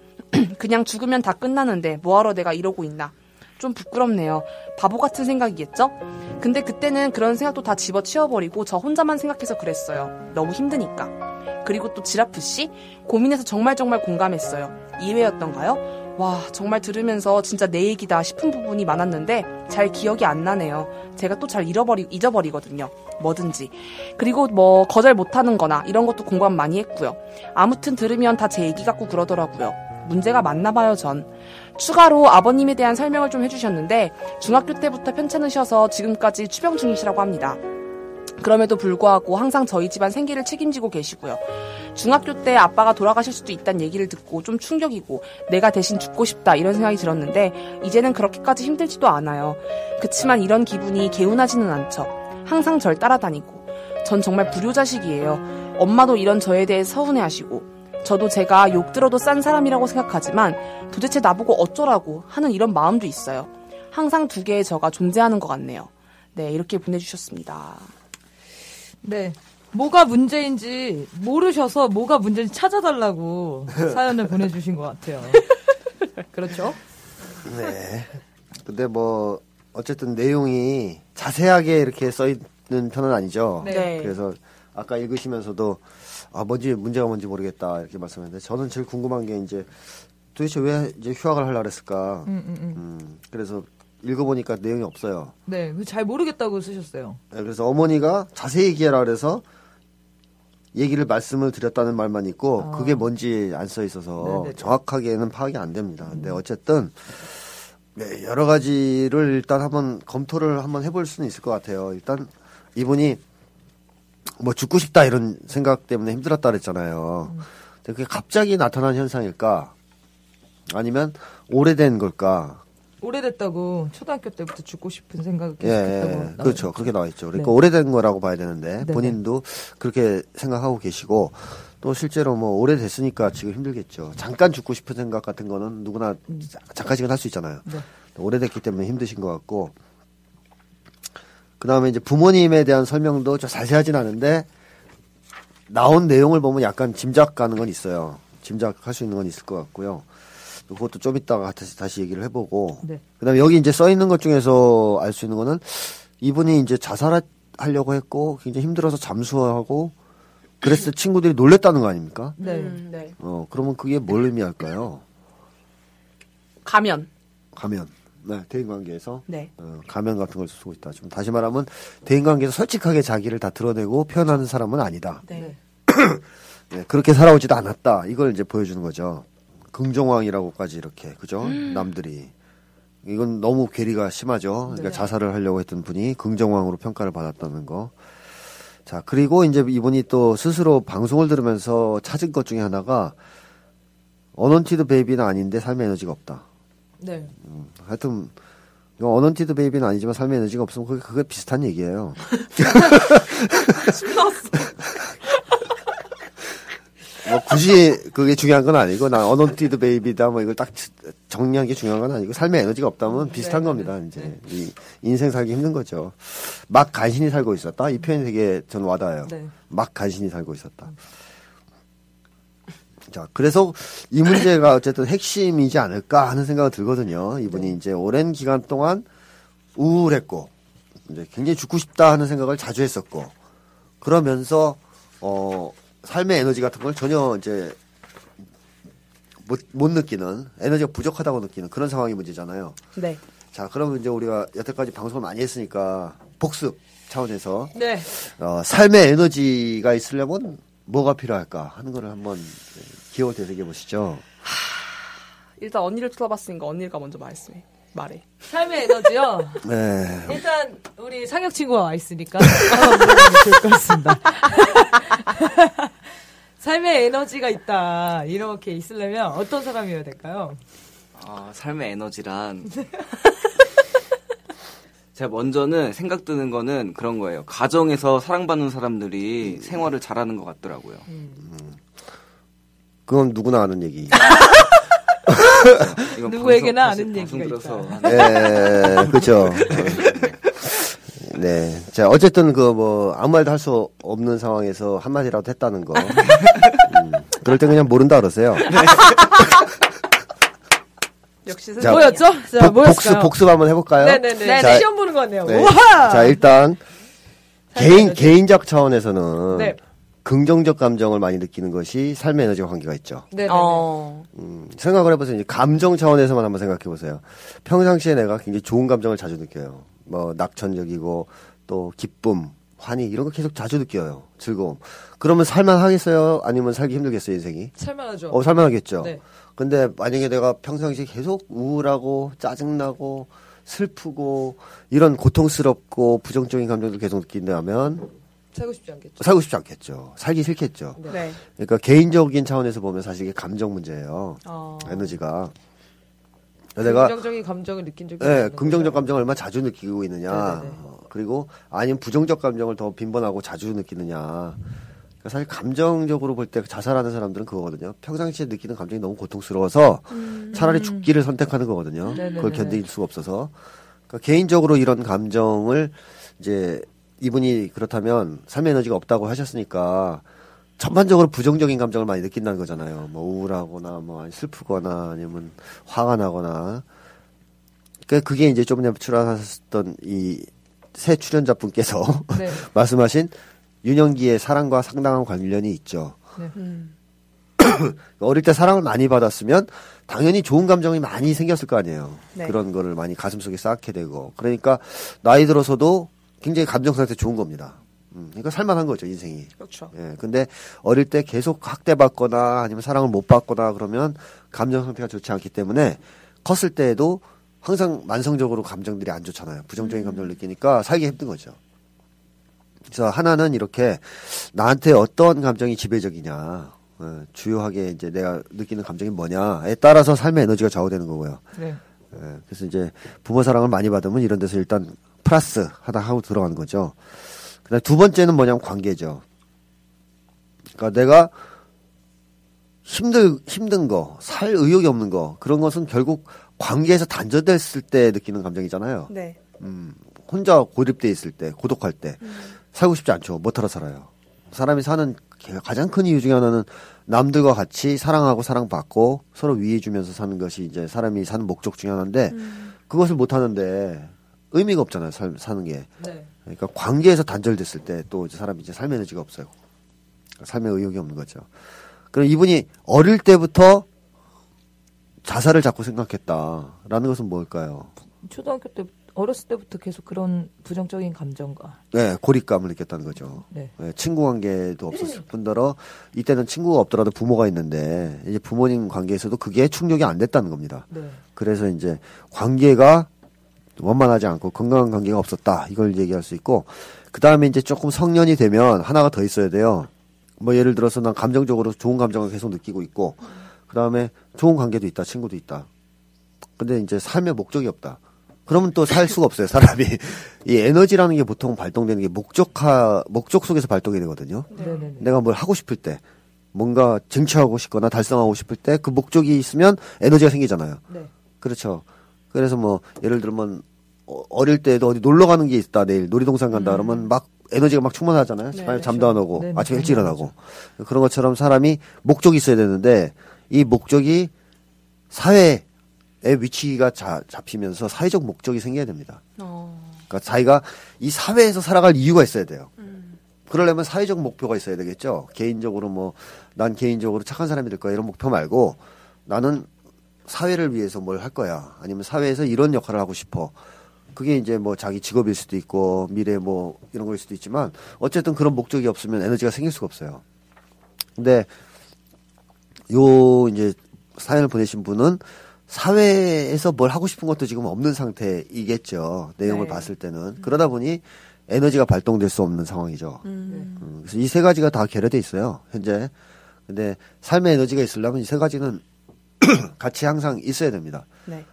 그냥 죽으면 다 끝나는데 뭐하러 내가 이러고 있나. 좀 부끄럽네요. 바보 같은 생각이겠죠? 근데 그때는 그런 생각도 다 집어치워버리고 저 혼자만 생각해서 그랬어요. 너무 힘드니까. 그리고 또 지라프 씨? 고민해서 정말 정말 공감했어요. 이외였던가요? 와, 정말 들으면서 진짜 내 얘기다 싶은 부분이 많았는데 잘 기억이 안 나네요. 제가 또 잘 잃어버리, 잊어버리거든요. 뭐든지. 그리고 뭐 거절 못하는 거나 이런 것도 공감 많이 했고요. 아무튼 들으면 다 제 얘기 같고 그러더라고요. 문제가 맞나 봐요, 전. 추가로 아버님에 대한 설명을 좀 해주셨는데 중학교 때부터 편찮으셔서 지금까지 추병 중이시라고 합니다. 그럼에도 불구하고 항상 저희 집안 생계를 책임지고 계시고요. 중학교 때 아빠가 돌아가실 수도 있다는 얘기를 듣고 좀 충격이고 내가 대신 죽고 싶다 이런 생각이 들었는데 이제는 그렇게까지 힘들지도 않아요. 그치만 이런 기분이 개운하지는 않죠. 항상 절 따라다니고 전 정말 불효자식이에요. 엄마도 이런 저에 대해 서운해하시고 저도 제가 욕 들어도 싼 사람이라고 생각하지만 도대체 나보고 어쩌라고 하는 이런 마음도 있어요. 항상 두 개의 저가 존재하는 것 같네요. 네, 이렇게 보내주셨습니다. 네. 뭐가 문제인지 모르셔서 뭐가 문제인지 찾아달라고 사연을 보내주신 것 같아요. 그렇죠? 네. 근데 뭐, 어쨌든 내용이 자세하게 이렇게 써있는 편은 아니죠. 네. 그래서 아까 읽으시면서도, 아, 뭔지, 문제가 뭔지 모르겠다. 이렇게 말씀했는데, 저는 제일 궁금한 게 이제 도대체 왜 이제 휴학을 하려고 했을까. 음, 음, 음. 음, 그래서 읽어보니까 내용이 없어요. 네, 잘 모르겠다고 쓰셨어요. 네, 그래서 어머니가 자세히 얘기해라 그래서 얘기를 말씀을 드렸다는 말만 있고 아. 그게 뭔지 안 써 있어서 네네. 정확하게는 파악이 안 됩니다. 음. 근데 어쨌든 네, 여러 가지를 일단 한번 검토를 한번 해볼 수는 있을 것 같아요. 일단 이분이 뭐 죽고 싶다 이런 생각 때문에 힘들었다 그랬잖아요. 음. 근데 그게 갑자기 나타난 현상일까? 아니면 오래된 걸까? 오래됐다고 초등학교 때부터 죽고 싶은 생각이 계속했다고 예, 그렇죠. 그렇게 나와 있죠. 그러니까 네. 오래된 거라고 봐야 되는데 네네. 본인도 그렇게 생각하고 계시고 또 실제로 뭐 오래됐으니까 지금 힘들겠죠. 잠깐 죽고 싶은 생각 같은 거는 누구나 음. 잠깐씩은 할 수 있잖아요. 네. 오래됐기 때문에 힘드신 것 같고 그 다음에 이제 부모님에 대한 설명도 좀 자세하진 않은데 나온 내용을 보면 약간 짐작 가는 건 있어요. 짐작할 수 있는 건 있을 것 같고요. 그것도 좀 이따가 다시, 다시 얘기를 해보고. 네. 그 다음에 여기 이제 써있는 것 중에서 알 수 있는 거는 이분이 이제 자살하려고 했고 굉장히 힘들어서 잠수하고 그랬을 친구들이 놀랬다는 거 아닙니까? 네. 음, 네. 어, 그러면 그게 뭘 의미할까요? 가면. 가면. 네, 대인관계에서. 네. 어, 가면 같은 걸 쓰고 있다. 좀 다시 말하면 대인관계에서 솔직하게 자기를 다 드러내고 표현하는 사람은 아니다. 네. 네. 그렇게 살아오지도 않았다. 이걸 이제 보여주는 거죠. 긍정왕이라고까지 이렇게 그죠? 음. 남들이 이건 너무 괴리가 심하죠. 그러니까 네. 자살을 하려고 했던 분이 긍정왕으로 평가를 받았다는 거. 자 그리고 이제 이분이 또 스스로 방송을 들으면서 찾은 것 중에 하나가 언헌티드 베이비는 아닌데 삶의 에너지가 없다. 네. 음, 하여튼 언헌티드 베이비는 아니지만 삶의 에너지가 없으면 그게, 그게 비슷한 얘기예요. 뭐 굳이 그게 중요한 건 아니고 난 언헌티드 베이비다 뭐 이걸 딱 정리한 게 중요한 건 아니고 삶에 에너지가 없다면 비슷한 네, 겁니다. 네, 이제 네. 이 인생 살기 힘든 거죠. 막 간신히 살고 있었다. 이 표현이 되게 전 와닿아요. 네. 막 간신히 살고 있었다. 자 그래서 이 문제가 어쨌든 핵심이지 않을까 하는 생각이 들거든요. 이분이 네. 이제 오랜 기간 동안 우울했고 이제 굉장히 죽고 싶다 하는 생각을 자주 했었고 그러면서 어. 삶의 에너지 같은 걸 전혀 이제 못, 못 느끼는 에너지가 부족하다고 느끼는 그런 상황이 문제잖아요. 네. 자, 그러면 이제 우리가 여태까지 방송을 많이 했으니까 복습 차원에서 네. 어, 삶의 에너지가 있으려면 뭐가 필요할까 하는 거를 한번 기호 되새겨 보시죠. 하... 일단 언니를 쳐다봤으니까 언니가 먼저 말씀해. 말해. 삶의 에너지요? 네. 일단, 우리 상혁 친구가 와 있으니까. 좋을 것 같습니다. 삶의 에너지가 있다. 이렇게 있으려면 어떤 사람이어야 될까요? 어, 삶의 에너지란. 제가 먼저는 생각 드는 거는 그런 거예요. 가정에서 사랑받는 사람들이 음. 생활을 잘하는 것 같더라고요. 음. 그건 누구나 아는 얘기. 누구에게나 아는 얘기가 들어서 있다. 네, 그렇죠. 네, 자 어쨌든 그 뭐 아무 말도 할 수 없는 상황에서 한 마디라도 했다는 거. 음, 그럴 땐 그냥 모른다 그러세요. 역시 자, 뭐였죠? 자, 복, 복습 복습 한번 해볼까요? 네네네. 자, 시험 보는 거네요. 네. 자 일단 개인 개인적 차원에서는. 네. 긍정적 감정을 많이 느끼는 것이 삶의 에너지와 관계가 있죠. 네. 어... 음, 생각을 해보세요. 이제 감정 차원에서만 한번 생각해보세요. 평상시에 내가 굉장히 좋은 감정을 자주 느껴요. 뭐 낙천적이고 또 기쁨, 환희 이런 거 계속 자주 느껴요. 즐거움. 그러면 살만하겠어요? 아니면 살기 힘들겠어요, 인생이? 살만하죠. 어, 살만하겠죠. 네. 근데 만약에 내가 평상시에 계속 우울하고 짜증나고 슬프고 이런 고통스럽고 부정적인 감정도 계속 느낀다면 살고 싶지 않겠죠. 살고 싶지 않겠죠. 살기 싫겠죠. 네. 그러니까 개인적인 차원에서 보면 사실 이게 감정 문제예요. 어... 에너지가. 내가 긍정적인 감정을 느낀 적이 네, 긍정적 감정을 얼마나 자주 느끼고 있느냐. 어, 그리고 아니면 부정적 감정을 더 빈번하고 자주 느끼느냐. 그러니까 사실 감정적으로 볼 때 자살하는 사람들은 그거거든요. 평상시에 느끼는 감정이 너무 고통스러워서 음... 차라리 죽기를 선택하는 거거든요. 네네네. 그걸 견딜 수가 없어서. 그러니까 개인적으로 이런 감정을 이제 이분이 그렇다면 삶의 에너지가 없다고 하셨으니까 전반적으로 부정적인 감정을 많이 느낀다는 거잖아요. 뭐 우울하거나 뭐 슬프거나 아니면 화가 나거나 그러니까 그게 이제 조금 전에 출연하셨던 이 새 출연자분께서 네. 말씀하신 유년기의 사랑과 상당한 관련이 있죠. 네. 음. 어릴 때 사랑을 많이 받았으면 당연히 좋은 감정이 많이 생겼을 거 아니에요. 네. 그런 거를 많이 가슴속에 쌓게 되고 그러니까 나이 들어서도 굉장히 감정 상태 좋은 겁니다. 음, 그러니까 살만한 거죠, 인생이. 그렇죠. 예, 근데 어릴 때 계속 학대받거나 아니면 사랑을 못 받거나 그러면 감정 상태가 좋지 않기 때문에 컸을 때에도 항상 만성적으로 감정들이 안 좋잖아요. 부정적인 감정을 느끼니까 살기 힘든 거죠. 그래서 하나는 이렇게 나한테 어떤 감정이 지배적이냐, 어, 주요하게 이제 내가 느끼는 감정이 뭐냐에 따라서 삶의 에너지가 좌우되는 거고요. 네. 예, 그래서 이제 부모 사랑을 많이 받으면 이런 데서 일단 플러스 하다 하고 들어가는 거죠. 그다음 두 번째는 뭐냐면 관계죠. 그러니까 내가 힘들 힘든 거, 살 의욕이 없는 거 그런 것은 결국 관계에서 단절됐을 때 느끼는 감정이잖아요. 네. 음, 혼자 고립돼 있을 때, 고독할 때 음. 살고 싶지 않죠. 못하러 살아요. 사람이 사는 가장 큰 이유 중에 하나는 남들과 같이 사랑하고 사랑받고 서로 위해주면서 사는 것이 이제 사람이 사는 목적 중에 하나인데 음. 그것을 못하는데 의미가 없잖아요. 살, 사는 게. 네. 그러니까 관계에서 단절됐을 때 또 이제 사람이 이제 삶의 에너지가 없어요. 삶의 의욕이 없는 거죠. 그럼 이분이 어릴 때부터 자살을 자꾸 생각했다라는 것은 뭘까요? 초등학교 때 어렸을 때부터 계속 그런 부정적인 감정과 네 고립감을 느꼈다는 거죠. 네. 네, 친구 관계도 없었을 뿐더러 이때는 친구가 없더라도 부모가 있는데 이제 부모님 관계에서도 그게 충족이 안 됐다는 겁니다. 네. 그래서 이제 관계가 원만하지 않고 건강한 관계가 없었다 이걸 얘기할 수 있고 그 다음에 이제 조금 성년이 되면 하나가 더 있어야 돼요. 뭐 예를 들어서 난 감정적으로 좋은 감정을 계속 느끼고 있고 그 다음에 좋은 관계도 있다 친구도 있다. 근데 이제 삶의 목적이 없다. 그러면 또 살 수가 없어요, 사람이. 이 에너지라는 게 보통 발동되는 게 목적하, 목적 속에서 발동이 되거든요. 네네네. 내가 뭘 하고 싶을 때, 뭔가 쟁취하고 싶거나 달성하고 싶을 때 그 목적이 있으면 에너지가 생기잖아요. 네. 그렇죠. 그래서 뭐, 예를 들면, 어릴 때에도 어디 놀러 가는 게 있다, 내일 놀이동산 간다, 음. 그러면 막 에너지가 막 충만하잖아요. 네, 잠도 안 오고, 네네. 아침에 일찍 일어나고. 그런 것처럼 사람이 목적이 있어야 되는데, 이 목적이 사회에 의 위치가 자, 잡히면서 사회적 목적이 생겨야 됩니다. 어. 그러니까 자기가 이 사회에서 살아갈 이유가 있어야 돼요. 음. 그러려면 사회적 목표가 있어야 되겠죠. 개인적으로 뭐 난 개인적으로 착한 사람이 될 거야 이런 목표 말고 나는 사회를 위해서 뭘 할 거야. 아니면 사회에서 이런 역할을 하고 싶어. 그게 이제 뭐 자기 직업일 수도 있고 미래 뭐 이런 거일 수도 있지만 어쨌든 그런 목적이 없으면 에너지가 생길 수가 없어요. 근데 요 이제 사연을 보내신 분은 사회에서 뭘 하고 싶은 것도 지금 없는 상태이겠죠. 내용을 네. 봤을 때는. 음. 그러다 보니 에너지가 발동될 수 없는 상황이죠. 음. 음. 그래서 이 세 가지가 다 결여돼 있어요. 현재. 근데 삶의 에너지가 있으려면 이 세 가지는 같이 항상 있어야 됩니다. 네.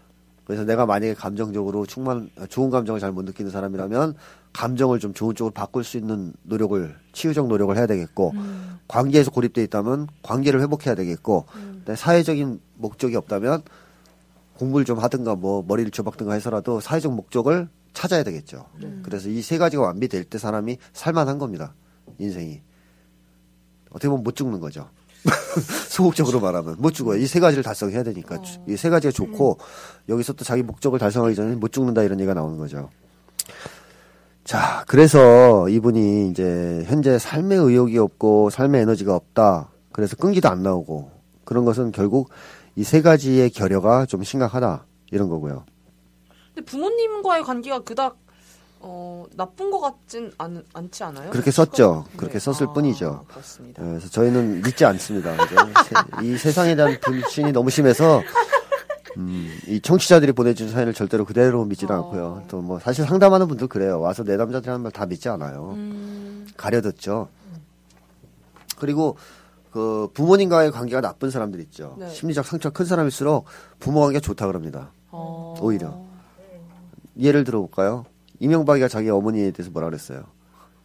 그래서 내가 만약에 감정적으로 충만, 좋은 감정을 잘 못 느끼는 사람이라면 감정을 좀 좋은 쪽으로 바꿀 수 있는 노력을, 치유적 노력을 해야 되겠고, 음. 관계에서 고립돼 있다면 관계를 회복해야 되겠고, 음. 사회적인 목적이 없다면 공부를 좀 하든가 뭐 머리를 조박든가 해서라도 사회적 목적을 찾아야 되겠죠. 음. 그래서 이 세 가지가 완비될 때 사람이 살만한 겁니다. 인생이. 어떻게 보면 못 죽는 거죠. 소극적으로 말하면. 못 죽어요. 이 세 가지를 달성해야 되니까. 어. 이 세 가지가 좋고 음. 여기서 또 자기 목적을 달성하기 전에 못 죽는다 이런 얘기가 나오는 거죠. 자, 그래서 이분이 이제 현재 삶의 의욕이 없고 삶의 에너지가 없다. 그래서 끈기도 안 나오고 그런 것은 결국 이 세 가지의 결여가 좀 심각하다 이런 거고요. 근데 부모님과의 관계가 그닥 어, 나쁜 것 같진 않, 않지 않아요? 그렇게 썼죠. 네. 그렇게 썼을 아, 뿐이죠. 그렇습니다. 그래서 저희는 믿지 않습니다. 이 세상에 대한 불신이 너무 심해서 음, 이 청취자들이 보내준 사연을 절대로 그대로 믿지는 어. 않고요. 또 뭐 사실 상담하는 분들 그래요. 와서 내담자들이 하는 말 다 믿지 않아요. 음. 가려듣죠. 그리고 그 부모님과의 관계가 나쁜 사람들 있죠. 네. 심리적 상처가 큰 사람일수록 부모 관계가 좋다 그럽니다. 어... 오히려. 예를 들어볼까요? 이명박이가 자기 어머니에 대해서 뭐라 그랬어요?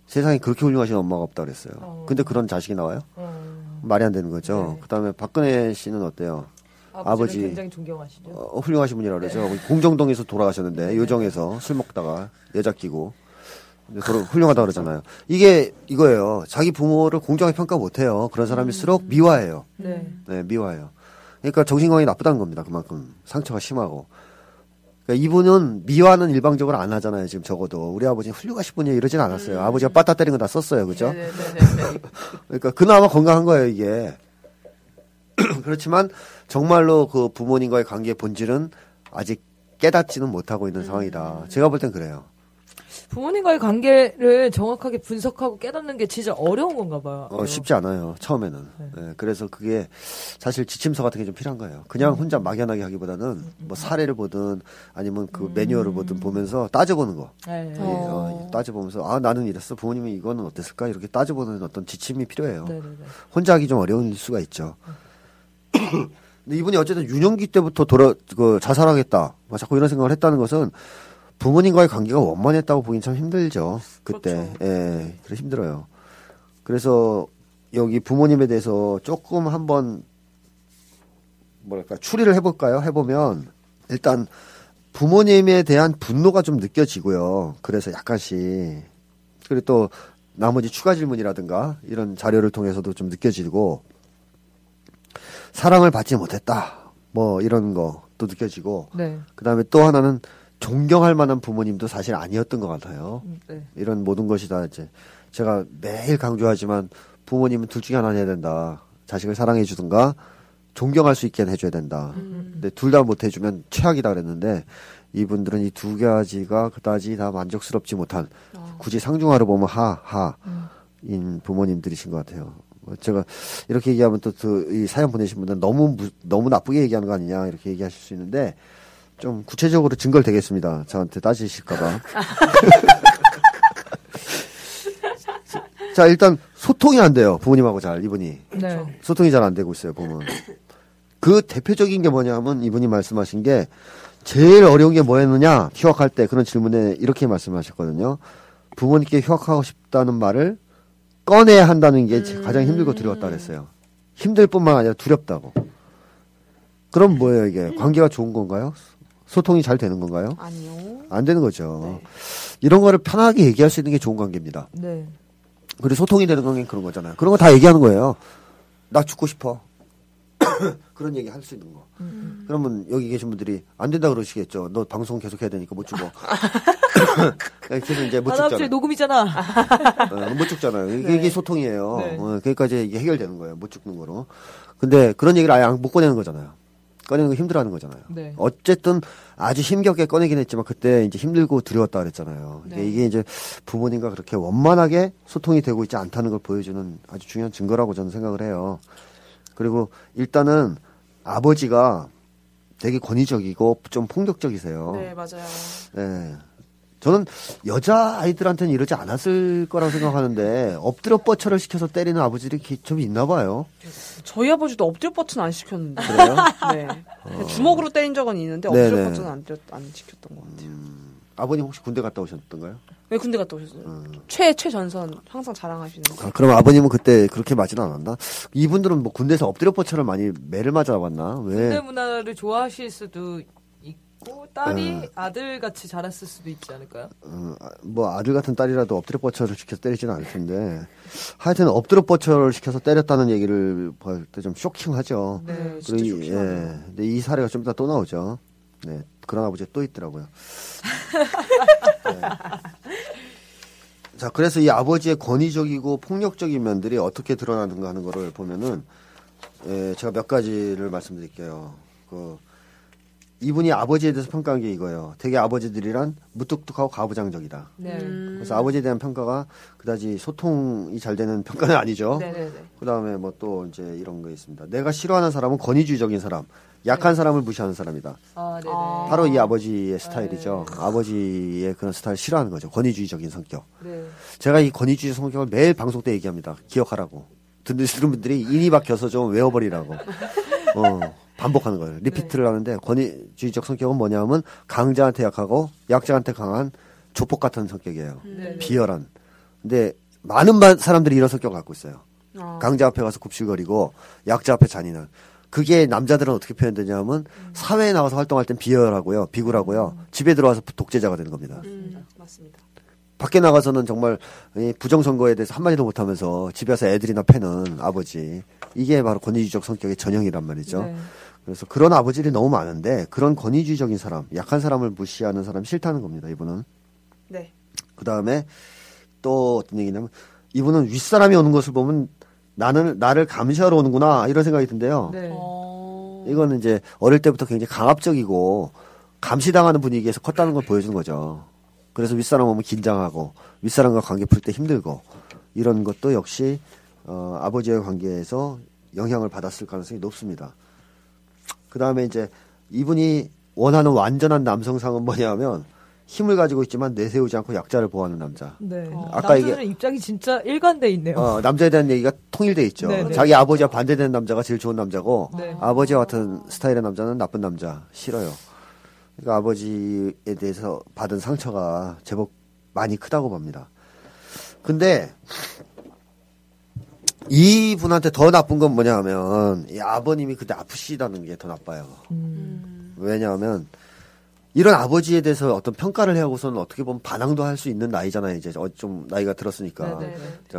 세상에 그렇게 훌륭하신 엄마가 없다 그랬어요. 어... 근데 그런 자식이 나와요? 어... 말이 안 되는 거죠. 네. 그다음에 박근혜 씨는 어때요? 아버지 굉장히 존경하시죠. 어, 훌륭하신 분이라 그러죠. 네. 공정동에서 돌아가셨는데 네. 요정에서 술 먹다가 여자 끼고 훌륭하다 그러잖아요. 이게 이거예요. 자기 부모를 공정하게 평가 못해요. 그런 사람일수록 미화해요. 네, 네 미화해요. 그러니까 정신건강이 나쁘다는 겁니다. 그만큼 상처가 심하고. 그러니까 이분은 미화는 일방적으로 안 하잖아요. 지금 적어도 우리 아버지 훌륭하신 분이 이러진 않았어요. 음. 아버지가 빠따 때린 거 다 썼어요, 그죠? 그러니까 그나마 건강한 거예요, 이게. 그렇지만 정말로 그 부모님과의 관계의 본질은 아직 깨닫지는 못하고 있는 음. 상황이다. 제가 볼 땐 그래요. 부모님과의 관계를 정확하게 분석하고 깨닫는 게 진짜 어려운 건가 봐요. 어, 쉽지 않아요. 처음에는. 네. 네, 그래서 그게 사실 지침서 같은 게 좀 필요한 거예요. 그냥 음. 혼자 막연하게 하기보다는 뭐 사례를 보든 아니면 그 음. 매뉴얼을 보든 보면서 따져보는 거. 네. 어. 어, 따져보면서 아 나는 이랬어. 부모님은 이거는 어땠을까? 이렇게 따져보는 어떤 지침이 필요해요. 네, 네, 네. 혼자 하기 좀 어려울 수가 있죠. 근데 이분이 어쨌든 유년기 때부터 돌아, 그, 자살하겠다. 막 자꾸 이런 생각을 했다는 것은 부모님과의 관계가 원만했다고 보긴 참 힘들죠. 그때. 그렇죠. 예. 그래서 힘들어요. 그래서 여기 부모님에 대해서 조금 한번, 뭐랄까, 추리를 해볼까요? 해보면, 일단 부모님에 대한 분노가 좀 느껴지고요. 그래서 약간씩. 그리고 또 나머지 추가 질문이라든가 이런 자료를 통해서도 좀 느껴지고, 사랑을 받지 못했다. 뭐 이런 것도 느껴지고 네. 그다음에 또 하나는 존경할 만한 부모님도 사실 아니었던 것 같아요. 네. 이런 모든 것이 다 이제 제가 매일 강조하지만 부모님은 둘 중에 하나 해야 된다. 자식을 사랑해 주든가 존경할 수 있게 해줘야 된다. 음. 근데 둘 다 못 해주면 최악이다 그랬는데 이분들은 이 두 가지가 그다지 다 만족스럽지 못한 아. 굳이 상중하로 보면 하하인 음. 부모님들이신 것 같아요. 제가 이렇게 얘기하면 또 그 사연 보내신 분들은 너무 너무 나쁘게 얘기하는 거 아니냐 이렇게 얘기하실 수 있는데 좀 구체적으로 증거를 대겠습니다. 저한테 따지실까봐. 자 일단 소통이 안 돼요. 부모님하고 잘 이분이 네. 소통이 잘 안 되고 있어요. 보면 그 대표적인 게 뭐냐면 이분이 말씀하신 게 제일 어려운 게 뭐였느냐 휴학할 때 그런 질문에 이렇게 말씀하셨거든요. 부모님께 휴학하고 싶다는 말을 꺼내야 한다는 게 음. 가장 힘들고 두려웠다 그랬어요. 힘들 뿐만 아니라 두렵다고. 그럼 뭐예요 이게? 관계가 좋은 건가요? 소통이 잘 되는 건가요? 아니요. 안 되는 거죠. 네. 이런 거를 편하게 얘기할 수 있는 게 좋은 관계입니다. 네. 그리고 소통이 되는 관계는 그런 거잖아요. 그런 거 다 얘기하는 거예요. 나 죽고 싶어. 그런 얘기 할 수 있는 거. 음. 그러면 여기 계신 분들이 안 된다 그러시겠죠. 너 방송 계속 해야 되니까 못 죽어. 그래서 이제 못 죽잖아. 다음 주에 녹음이잖아. 어, 못 죽잖아요. 이게, 네. 이게 소통이에요. 네. 어, 그러니까 이게 해결되는 거예요. 못 죽는 거로. 근데 그런 얘기를 아예 못 꺼내는 거잖아요. 꺼내는 거 힘들어하는 거잖아요. 네. 어쨌든 아주 힘겹게 꺼내긴 했지만 그때 이제 힘들고 두려웠다 그랬잖아요. 네. 이게 이제 부모님과 그렇게 원만하게 소통이 되고 있지 않다는 걸 보여주는 아주 중요한 증거라고 저는 생각을 해요. 그리고 일단은 아버지가 되게 권위적이고 좀 폭력적이세요. 네, 맞아요. 네. 저는 여자 아이들한테는 이러지 않았을 거라고 생각하는데 엎드려 뻗쳐를 시켜서 때리는 아버지들이 좀 있나 봐요. 저희 아버지도 엎드려 뻗쳐는 안 시켰는데. 그래요? 네. 어... 주먹으로 때린 적은 있는데 엎드려 뻗쳐는 안, 안 시켰던 것 같아요. 음... 아버님 혹시 군대 갔다 오셨던가요? 네, 군대 갔다 오셨어요. 음... 최, 최전선 항상 자랑하시는. 아, 그럼 아버님은 그때 그렇게 맞지는 않았나? 이분들은 뭐 군대에서 엎드려 뻗쳐를 많이 매를 맞아봤나? 왜? 군대 문화를 좋아하실 수도 딸이 어. 아들같이 자랐을 수도 있지 않을까요? 어, 뭐 아들같은 딸이라도 엎드려 뻗쳐를 시켜서 때리지는 않을 텐데 하여튼 엎드려 뻗쳐를 시켜서 때렸다는 얘기를 볼 때 좀 쇼킹하죠. 네, 그리고 진짜 쇼킹하네요. 예, 근데 이 사례가 좀 이따 또 나오죠. 네, 그런 아버지가 또 있더라고요. 네. 자, 그래서 이 아버지의 권위적이고 폭력적인 면들이 어떻게 드러나는가 하는 거를 보면은 예, 제가 몇 가지를 말씀드릴게요. 그 이분이 아버지에 대해서 평가한 게 이거예요. 되게 아버지들이란 무뚝뚝하고 가부장적이다. 네. 음. 그래서 아버지에 대한 평가가 그다지 소통이 잘 되는 평가는 아니죠. 네네네. 그다음에 뭐 또 이제 이런 거 있습니다. 내가 싫어하는 사람은 권위주의적인 사람, 약한 네. 사람을 무시하는 사람이다. 아, 네네. 바로 이 아버지의 스타일이죠. 네. 아버지의 그런 스타일 싫어하는 거죠. 권위주의적인 성격. 네. 제가 이 권위주의 성격을 매일 방송 때 얘기합니다. 기억하라고. 듣는 분들이 인이 박혀서 좀 외워버리라고. 어. 반복하는 거예요. 리피트를 네. 하는데 권위주의적 성격은 뭐냐면 강자한테 약하고 약자한테 강한 조폭 같은 성격이에요. 네. 비열한. 근데 많은 사람들이 이런 성격을 갖고 있어요. 아. 강자 앞에 가서 굽실거리고 약자 앞에 잔인한. 그게 남자들은 어떻게 표현되냐 하면 음. 사회에 나와서 활동할 땐 비열하고요. 비굴하고요. 음. 집에 들어와서 독재자가 되는 겁니다. 음. 맞습니다. 밖에 나가서는 정말 부정선거에 대해서 한마디도 못하면서 집에 와서 애들이나 패는 아버지. 이게 바로 권위주의적 성격의 전형이란 말이죠. 네. 그래서 그런 아버지들이 너무 많은데 그런 권위주의적인 사람, 약한 사람을 무시하는 사람 싫다는 겁니다. 이분은. 네. 그 다음에 또 어떤 얘기냐면 이분은 윗사람이 오는 것을 보면 나는 나를 감시하러 오는구나 이런 생각이 든대요. 네. 어... 이거는 이제 어릴 때부터 굉장히 강압적이고 감시당하는 분위기에서 컸다는 걸 보여주는 거죠. 그래서 윗사람 오면 긴장하고 윗사람과 관계 풀 때 힘들고 이런 것도 역시 어, 아버지와의 관계에서 영향을 받았을 가능성이 높습니다. 그 다음에 이제 이분이 원하는 완전한 남성상은 뭐냐면 힘을 가지고 있지만 내세우지 않고 약자를 보호하는 남자. 네. 어, 아까 남자들의 입장이 진짜 일관돼 있네요. 어, 남자에 대한 얘기가 통일돼 있죠. 네네. 자기 아버지와 반대되는 남자가 제일 좋은 남자고 네. 아버지와 같은 스타일의 남자는 나쁜 남자 싫어요. 그러니까 아버지에 대해서 받은 상처가 제법 많이 크다고 봅니다. 근데 이분한테 더 나쁜 건 뭐냐 하면 이 아버님이 그때 아프시다는 게 더 나빠요. 음. 왜냐하면 이런 아버지에 대해서 어떤 평가를 해하고서는 어떻게 보면 반항도 할 수 있는 나이잖아요. 이제 좀 나이가 들었으니까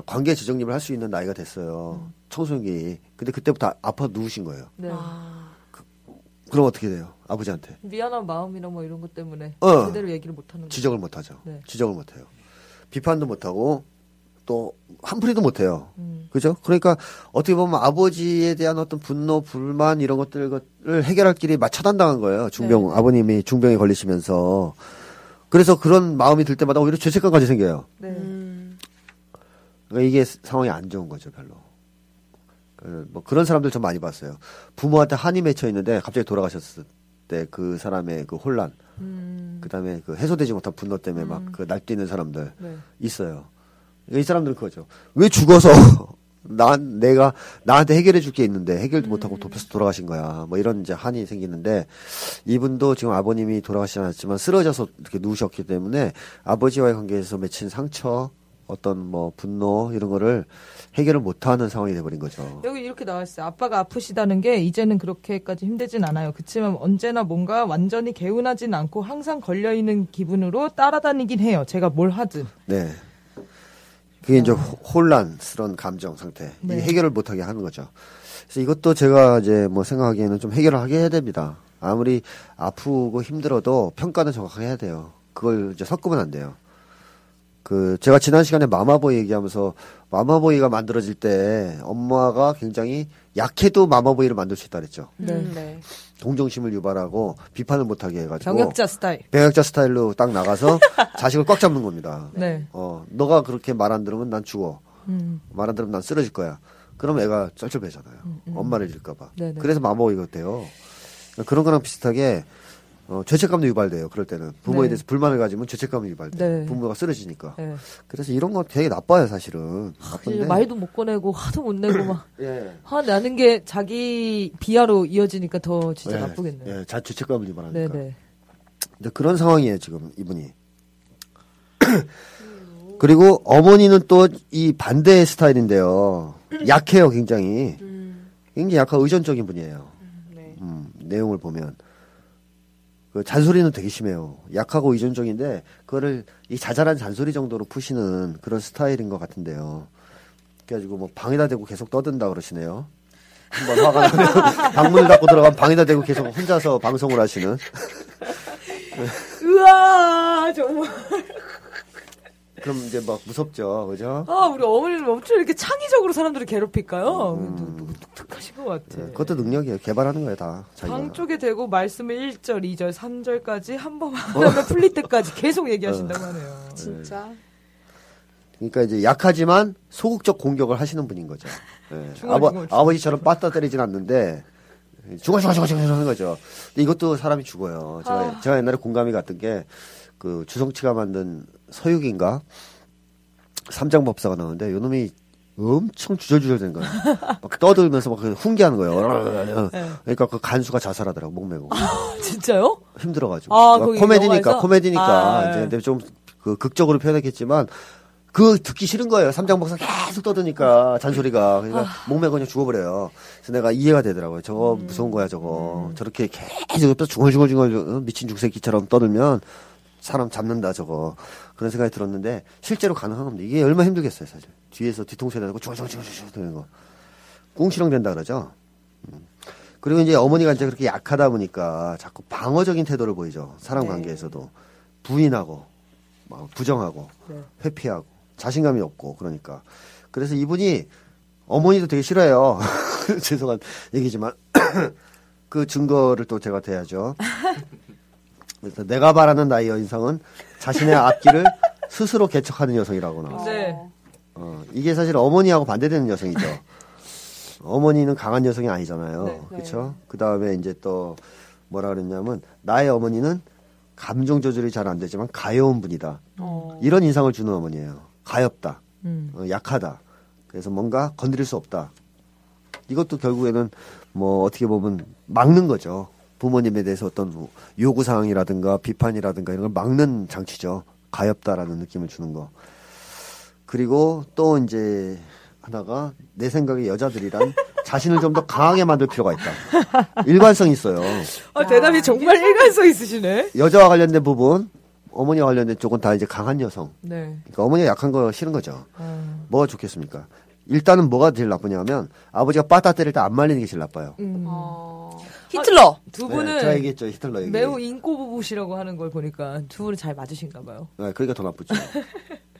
관계 재정립을 할 수 있는 나이가 됐어요. 음. 청소년기. 근데 그때부터 아파 누우신 거예요. 네. 아. 그, 그럼 어떻게 돼요? 아버지한테 미안한 마음이나 뭐 이런 것 때문에 어. 그대로 얘기를 못하는 지적을 못하죠. 네. 지적을 못해요. 비판도 못하고 또 한풀이도 못해요. 음. 그죠? 그러니까 어떻게 보면 아버지에 대한 어떤 분노, 불만 이런 것들을 해결할 길이 차단당한 거예요. 중병 네. 아버님이 중병에 걸리시면서 그래서 그런 마음이 들 때마다 오히려 죄책감까지 생겨요. 네. 음. 그러니까 이게 상황이 안 좋은 거죠, 별로. 뭐 그런 사람들 좀 많이 봤어요. 부모한테 한이 맺혀 있는데 갑자기 돌아가셨을 때 그 사람의 그 혼란, 음. 그다음에 그 해소되지 못한 분노 때문에 음. 막 그 날뛰는 사람들 네. 있어요. 이 사람들은 그거죠. 왜 죽어서 난 내가 나한테 해결해 줄 게 있는데 해결도 음. 못하고 돕혀서 돌아가신 거야. 뭐 이런 이제 한이 생기는데 이분도 지금 아버님이 돌아가시지 않았지만 쓰러져서 이렇게 누우셨기 때문에 아버지와의 관계에서 맺힌 상처, 어떤 뭐 분노 이런 거를 해결을 못하는 상황이 돼버린 거죠. 여기 이렇게 나와 있어요. 아빠가 아프시다는 게 이제는 그렇게까지 힘들진 않아요. 그치만 언제나 뭔가 완전히 개운하진 않고 항상 걸려 있는 기분으로 따라다니긴 해요. 제가 뭘 하든. 네. 그게 이제 혼란스러운 감정 상태. 네. 해결을 못하게 하는 거죠. 그래서 이것도 제가 이제 뭐 생각하기에는 좀 해결을 하게 해야 됩니다. 아무리 아프고 힘들어도 평가는 정확하게 해야 돼요. 그걸 이제 섞으면 안 돼요. 그, 제가 지난 시간에 마마보이 얘기하면서 마마보이가 만들어질 때 엄마가 굉장히 약해도 마마보이를 만들 수 있다 그랬죠. 네. 네. 동정심을 유발하고 비판을 못하게 해가지고. 병역자 스타일. 병역자 스타일로 딱 나가서 자식을 꽉 잡는 겁니다. 네. 어, 너가 그렇게 말 안 들으면 난 죽어. 음. 말 안 들으면 난 쓰러질 거야. 그럼 애가 쩔쩔매잖아요. 음, 음. 엄마를 잃을까봐. 네네. 그래서 마마보이가 돼요. 그러니까 그런 거랑 비슷하게 어, 죄책감도 유발돼요. 그럴 때는 부모에 네. 대해서 불만을 가지면 죄책감이 유발돼요. 네. 부모가 쓰러지니까. 네. 그래서 이런 거 되게 나빠요, 사실은. 나쁜데. 말도 못 꺼내고 화도 못 내고 막 예. 화 나는 게 자기 비하로 이어지니까 더 진짜 예. 나쁘겠네요. 예, 자 죄책감을 유발하니까. 네네. 근데 그런 상황이에요, 지금 이분이. 그리고 어머니는 또 이 반대의 스타일인데요. 약해요, 굉장히. 음. 굉장히 약하고 의존적인 분이에요. 음, 네. 음, 내용을 보면. 그 잔소리는 되게 심해요. 약하고 의존적인데 그거를 이 자잘한 잔소리 정도로 푸시는 그런 스타일인 것 같은데요. 그래가지고 뭐 방에다 대고 계속 떠든다 그러시네요. 한번 화가 나면 방문을 닫고 들어가면 방에다 대고 계속 혼자서 방송을 하시는. 우와 정말. 그럼 이제 막 무섭죠, 그죠? 아 우리 어머니는 엄청 이렇게 창의적으로 사람들을 괴롭힐까요? 음. 독특하신 것 같아. 예, 그것도 능력이에요. 개발하는 거예요, 다. 자기가. 방 쪽에 대고 말씀을 일 절, 이 절, 삼 절까지 한 번 하면 어. 풀릴 때까지 계속 얘기하신다고 어. 하네요. 진짜. 예. 그러니까 이제 약하지만 소극적 공격을 하시는 분인 거죠. 예. 중얼, 아버 중얼, 중얼. 아버지처럼 빠따 때리진 않는데 죽어 죽어 죽어 죽어 하는 거죠. 근데 이것도 사람이 죽어요. 제가 아. 제가 옛날에 공감이 갔던 게 그 주성치가 만든 서유기인가 삼장법사가 나오는데 요놈이 엄청 주절주절 된 거야. 막 떠들면서 막 훈계하는 거예요. 그러니까 그 간수가 자살하더라고, 목매고. 아, 진짜요? 힘들어가지고. 아, 코미디니까, 코미디니까. 아, 네. 이제 근데 좀 그 극적으로 표현했겠지만, 그 듣기 싫은 거예요. 삼장법사 계속 떠드니까, 잔소리가. 그러니까 아. 목매고 그냥 죽어버려요. 그래서 내가 이해가 되더라고요. 저거 음. 무서운 거야, 저거. 음. 저렇게 계속 중얼중얼중얼 미친 죽새끼처럼 떠들면, 사람 잡는다 저거 그런 생각이 들었는데 실제로 가능한 겁니다. 이게 얼마나 힘들겠어요 사실. 뒤에서 뒤통수에 대고 쭈쭈쭈쭈쭈 되는 거 꿍시렁 된다 그러죠. 음. 그리고 이제 어머니가 이제 그렇게 약하다 보니까 자꾸 방어적인 태도를 보이죠. 사람 네. 관계에서도 부인하고 막 부정하고 네. 회피하고 자신감이 없고 그러니까 그래서 이분이 어머니도 되게 싫어요. 죄송한 얘기지만 그 증거를 또 제가 대야죠. 그래서 내가 바라는 나의 여인상은 자신의 앞길을 스스로 개척하는 여성이라고 나왔어요. 네. 어, 이게 사실 어머니하고 반대되는 여성이죠. 어머니는 강한 여성이 아니잖아요. 네, 그렇죠? 네. 그다음에 이제 또 뭐라 그랬냐면 나의 어머니는 감정 조절이 잘 안 되지만 가여운 분이다. 어. 이런 인상을 주는 어머니예요. 가엽다. 음. 어, 약하다. 그래서 뭔가 건드릴 수 없다. 이것도 결국에는 뭐 어떻게 보면 막는 거죠. 부모님에 대해서 어떤 요구사항이라든가 비판이라든가 이런 걸 막는 장치죠. 가엽다라는 느낌을 주는 거. 그리고 또 이제 하나가 내 생각에 여자들이란 자신을 좀 더 강하게 만들 필요가 있다. 일관성이 있어요. 아, 대답이 정말 일관성 있으시네. 여자와 관련된 부분, 어머니와 관련된 쪽은 다 이제 강한 여성. 네. 그러니까 어머니가 약한 거 싫은 거죠. 음. 뭐가 좋겠습니까? 일단은 뭐가 제일 나쁘냐면 아버지가 빠따 때릴 때 안 말리는 게 제일 나빠요. 음. 어... 히틀러! 아, 두 분은 네, 제가 얘기했죠, 히틀러 얘기. 매우 인꼬부부시라고 하는 걸 보니까 두 분은 잘 맞으신가 봐요. 네, 그러니까 더 나쁘죠.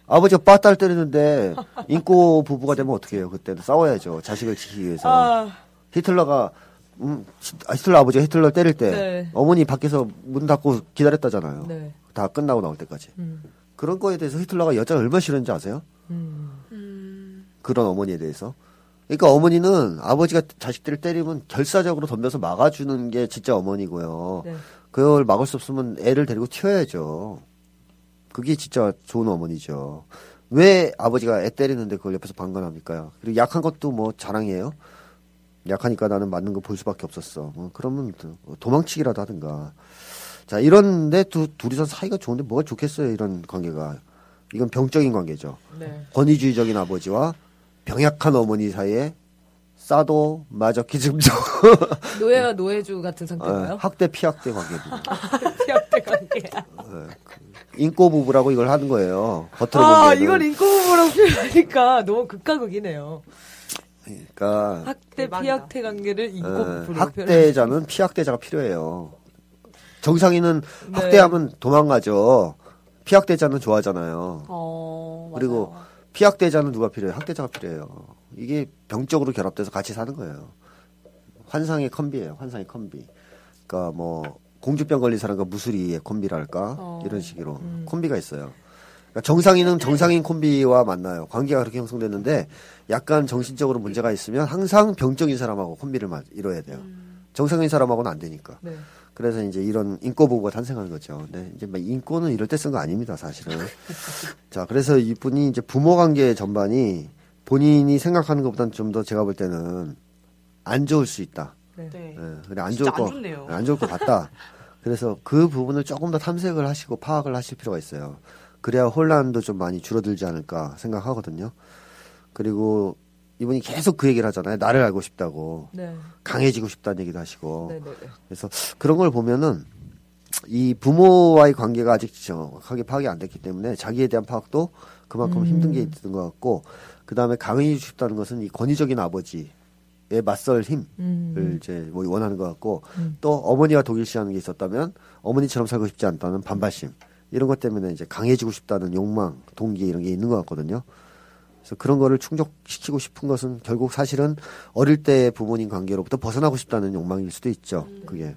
아버지가 빠따를 때리는데 인꼬 부부가 되면 어떻게 해요? 그때는 싸워야죠. 자식을 지키기 위해서. 아... 히틀러가 음, 히틀러 아버지가 히틀러 때릴 때 네. 어머니 밖에서 문 닫고 기다렸다잖아요. 네. 다 끝나고 나올 때까지. 음. 그런 거에 대해서 히틀러가 여자를 얼마나 싫었는지 아세요? 음. 음. 그런 어머니에 대해서. 그러니까 어머니는 아버지가 자식들을 때리면 결사적으로 덤벼서 막아주는 게 진짜 어머니고요. 네. 그걸 막을 수 없으면 애를 데리고 튀어야죠. 그게 진짜 좋은 어머니죠. 왜 아버지가 애 때리는데 그걸 옆에서 방관합니까요? 그리고 약한 것도 뭐 자랑이에요. 약하니까 나는 맞는 거 볼 수밖에 없었어. 뭐 그러면 도망치기라도 하든가. 자, 이런데 두, 둘이서 사이가 좋은데 뭐가 좋겠어요, 이런 관계가. 이건 병적인 관계죠. 네. 권위주의적인 아버지와 병약한 어머니 사이에 싸도 마저키즘도 노예와 노예주 같은 상태인가요? 학대 피학대 관계입니다. 피학대 관계. 인꼬 부부라고 이걸 하는 거예요. 겉으로 보면. 아, 이걸 인꼬 부부라고 표현하니까 너무 극과 극이네요. 그러니까 학대 피학대 관계를 인꼬 부부로 학대자는 피학대자가 필요해요. 정상인은 네. 학대하면 도망가죠. 피학대자는 좋아하잖아요. 어, 그리고 맞아요. 피학대자는 누가 필요해요? 학대자가 필요해요. 이게 병적으로 결합돼서 같이 사는 거예요. 환상의 콤비예요. 환상의 콤비. 그러니까 뭐 공주병 걸린 사람과 무수리의 콤비랄까 어. 이런 식으로 음. 콤비가 있어요. 그러니까 정상인은 정상인 콤비와 만나요. 관계가 그렇게 형성됐는데 약간 정신적으로 문제가 있으면 항상 병적인 사람하고 콤비를 이뤄야 돼요. 음. 정상인 사람하고는 안 되니까. 네. 그래서 이제 이런 인꼬부부가 탄생한 거죠. 네, 이제 막 인꼬는 이럴 때 쓴 거 아닙니다, 사실은. 자, 그래서 이분이 이제 부모 관계 전반이 본인이 생각하는 것보다는 좀 더 제가 볼 때는 안 좋을 수 있다. 네. 네. 그래 안 좋을 거, 안, 안 좋을 것 같다. 그래서 그 부분을 조금 더 탐색을 하시고 파악을 하실 필요가 있어요. 그래야 혼란도 좀 많이 줄어들지 않을까 생각하거든요. 그리고 이분이 계속 그 얘기를 하잖아요. 나를 알고 싶다고. 네. 강해지고 싶다는 얘기도 하시고. 네, 네, 네. 그래서 그런 걸 보면은 이 부모와의 관계가 아직 정확하게 파악이 안 됐기 때문에 자기에 대한 파악도 그만큼 음. 힘든 게 있는 것 같고, 그 다음에 강해지고 싶다는 것은 이 권위적인 아버지에 맞설 힘을 음. 이제 원하는 것 같고, 음. 또 어머니와 독일시하는 게 있었다면 어머니처럼 살고 싶지 않다는 반발심, 이런 것 때문에 이제 강해지고 싶다는 욕망, 동기 이런 게 있는 것 같거든요. 그래서 그런 거를 충족시키고 싶은 것은 결국 사실은 어릴 때 부모님 관계로부터 벗어나고 싶다는 욕망일 수도 있죠. 음. 그게.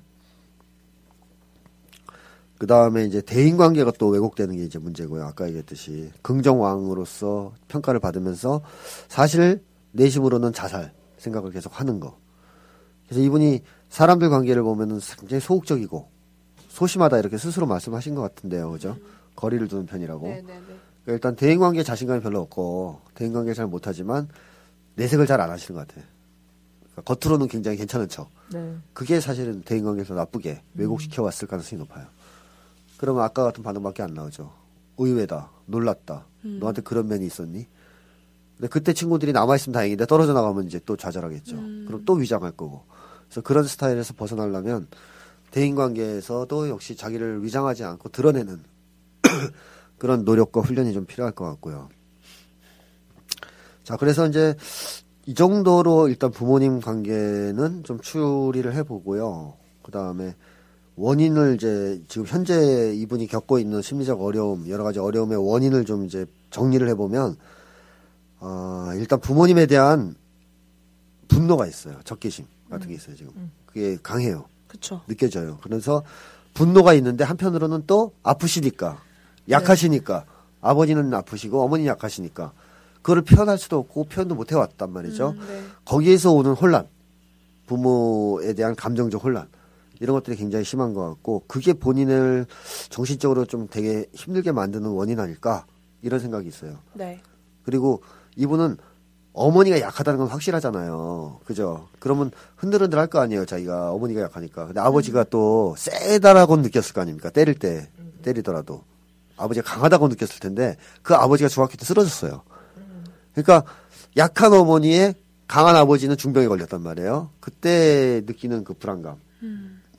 그 다음에 이제 대인 관계가 또 왜곡되는 게 이제 문제고요. 아까 얘기했듯이. 긍정왕으로서 평가를 받으면서 사실 내심으로는 자살 생각을 계속 하는 거. 그래서 이분이 사람들 관계를 보면은 굉장히 소극적이고 소심하다 이렇게 스스로 말씀하신 것 같은데요. 그죠? 음. 거리를 두는 편이라고. 네네네. 일단 대인관계에 자신감이 별로 없고 대인관계 잘 못하지만 내색을 잘 안 하시는 것 같아요. 그러니까 겉으로는 굉장히 괜찮은 척. 네. 그게 사실은 대인관계에서 나쁘게 왜곡시켜 왔을 가능성이 높아요. 그러면 아까 같은 반응밖에 안 나오죠. 의외다. 놀랐다. 음. 너한테 그런 면이 있었니? 근데 그때 친구들이 남아있으면 다행인데 떨어져 나가면 이제 또 좌절하겠죠. 음. 그럼 또 위장할 거고. 그래서 그런 스타일에서 벗어나려면 대인관계에서도 역시 자기를 위장하지 않고 드러내는 그런 노력과 훈련이 좀 필요할 것 같고요. 자, 그래서 이제 이 정도로 일단 부모님 관계는 좀 추리를 해보고요. 그 다음에 원인을 이제 지금 현재 이분이 겪고 있는 심리적 어려움, 여러 가지 어려움의 원인을 좀 이제 정리를 해보면, 어, 일단 부모님에 대한 분노가 있어요. 적개심 같은 게 있어요, 지금. 그게 강해요. 그쵸. 느껴져요. 그래서 분노가 있는데 한편으로는 또 아프시니까 약하시니까 네. 아버지는 아프시고 어머니 약하시니까 그거를 표현할 수도 없고 표현도 못 해왔단 말이죠. 음, 네. 거기에서 오는 혼란, 부모에 대한 감정적 혼란 이런 것들이 굉장히 심한 것 같고 그게 본인을 정신적으로 좀 되게 힘들게 만드는 원인 아닐까 이런 생각이 있어요. 네. 그리고 이분은 어머니가 약하다는 건 확실하잖아요. 그죠? 그러면 흔들흔들 할 거 아니에요. 자기가 어머니가 약하니까. 근데 아버지가 또 세다라고 느꼈을 거 아닙니까? 때릴 때, 때리더라도. 아버지가 강하다고 느꼈을 텐데 그 아버지가 중학교 때 쓰러졌어요. 그러니까 약한 어머니에 강한 아버지는 중병에 걸렸단 말이에요. 그때 느끼는 그 불안감.